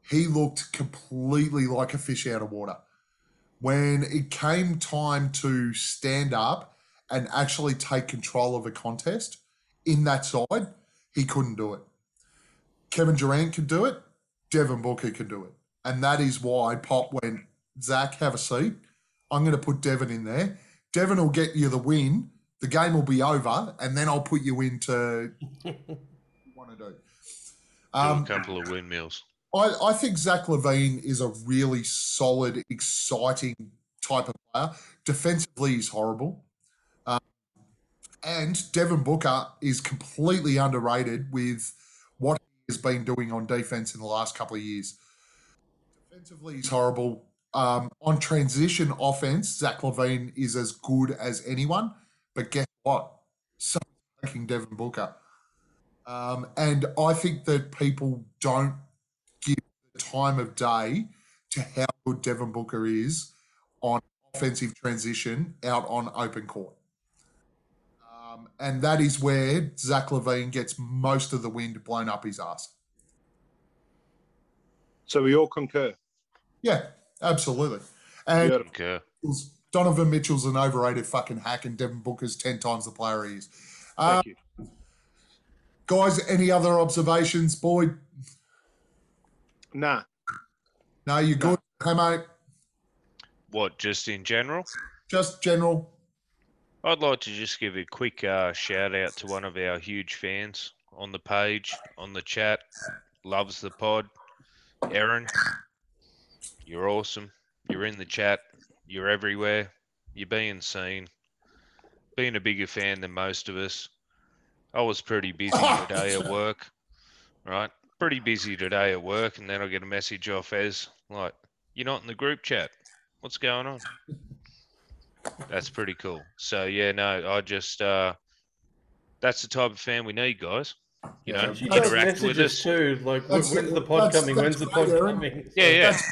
He looked completely like a fish out of water. When it came time to stand up and actually take control of a contest in that side, he couldn't do it. Kevin Durant could do it. Devin Booker could do it. And that is why Pop went, Zach, have a seat. I'm going to put Devin in there. Devin will get you the win. The game will be over, and then I'll put you into what you want to do. Um, do a couple of windmills. I, I think Zach LaVine is a really solid, exciting type of player. Defensively, he's horrible. And Devin Booker is completely underrated with what he has been doing on defense in the last couple of years. Defensively, he's horrible. Um, on transition offense, Zach LaVine is as good as anyone. But guess what? So fucking Devin Booker. Um, and I think that people don't give the time of day to how good Devin Booker is on offensive transition out on open court. And that is where Zach LaVine gets most of the wind blown up his ass. So we all concur. Yeah, absolutely. And we all concur. Donovan Mitchell's an overrated fucking hack, and Devin Booker's ten times the player he is. Um, Thank you. Guys, any other observations, Boyd? Nah. No, you're nah. good. Hey, mate. What, just in general? Just general. I'd like to just give a quick uh, shout out to one of our huge fans on the page, on the chat, loves the pod. Aaron, you're awesome. You're in the chat. You're everywhere. You're being seen. Being a bigger fan than most of us. I was pretty busy today at work, right? Pretty busy today at work, and then I get a message off as, like, you're not in the group chat. What's going on? That's pretty cool. So, yeah, no, I just uh, – that's the type of fan we need, guys. You know, she interact with us. Too, like, when's the pod that's, coming? That's when's the pod Aaron. coming? Yeah, yeah. That's,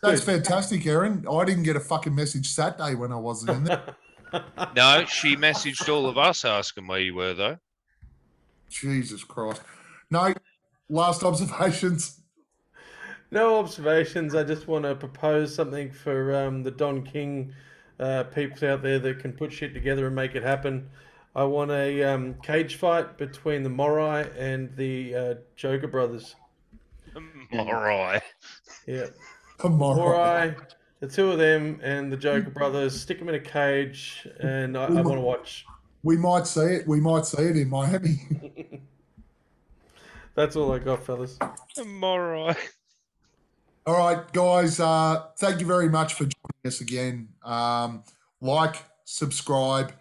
that's fantastic, Aaron. I didn't get a fucking message Saturday when I wasn't in there. No, she messaged all of us asking where you were, though. Jesus Christ. No, last observations. No observations. I just want to propose something for um, the Don King – Uh, peeps out there that can put shit together and make it happen. I want a um, cage fight between the Morai and the uh, Joker brothers. The Morai. Yeah. The Morai. The two of them and the Joker brothers. Stick them in a cage, and I, I want to watch. We might see it. We might see it in Miami. That's all I got, fellas. The Morai. All right, guys, uh, thank you very much for joining us again. Um, like, subscribe,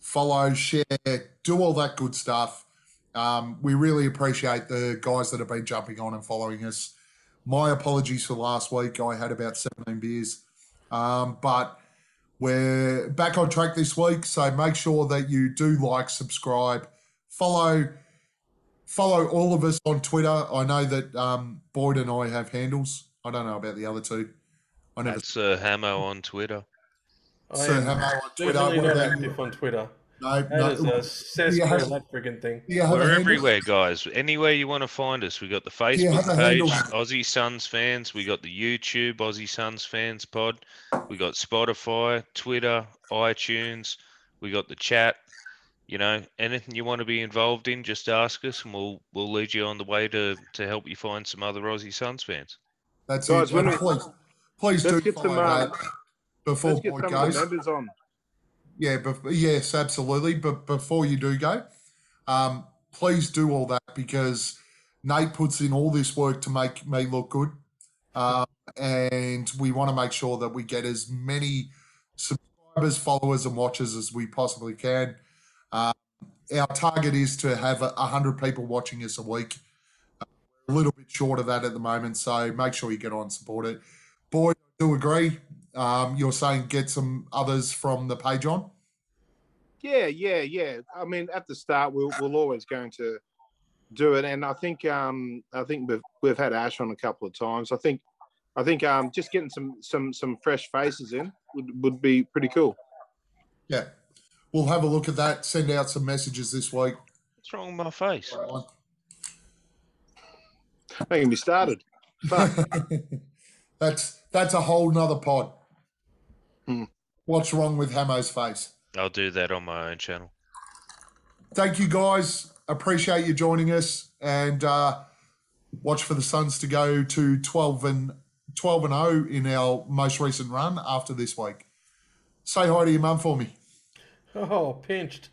follow, share, do all that good stuff. Um, we really appreciate the guys that have been jumping on and following us. My apologies for last week. I had about seventeen beers. Um, but we're back on track this week, so make sure that you do like, subscribe, follow, Follow all of us on Twitter. I know that um, Boyd and I have handles. I don't know about the other two. I never. That's uh, Hamo on Twitter. Soon, have I on Twitter? Definitely not active on Twitter. No, that no. Is a cesspool, have, that frigging thing. We're everywhere, guys. Anywhere you want to find us. We got the Facebook page, Aussie Suns Fans. We got the YouTube, Aussie Suns Fans Pod. We got Spotify, Twitter, iTunes. We got the chat. You know, anything you want to be involved in, just ask us, and we'll we'll lead you on the way to to help you find some other Aussie Suns fans. That's guys, it. We, please, please let's do get some, uh, before let's get some goes. Numbers on. Yeah, but yes, absolutely. But before you do go, um, please do all that, because Nate puts in all this work to make me look good, uh, and we want to make sure that we get as many subscribers, followers, and watchers as we possibly can. Uh, our target is to have one hundred people watching us a week. Uh, we're a little bit short of that at the moment, so make sure you get on and support it. Boyd, I do agree. Um, you're saying get some others from the page on? Yeah, yeah, yeah. I mean, at the start, we'll, we'll always going to do it. And I think um, I think we've, we've had Ash on a couple of times. I think I think um, just getting some some some fresh faces in would, would be pretty cool. Yeah. We'll have a look at that. Send out some messages this week. What's wrong with my face? Making me started. that's that's a whole nother pod. Hmm. What's wrong with Hamo's face? I'll do that on my own channel. Thank you, guys. Appreciate you joining us, and uh, watch for the Suns to go to twelve and twelve and oh in our most recent run after this week. Say hi to your mum for me. Oh, pinched.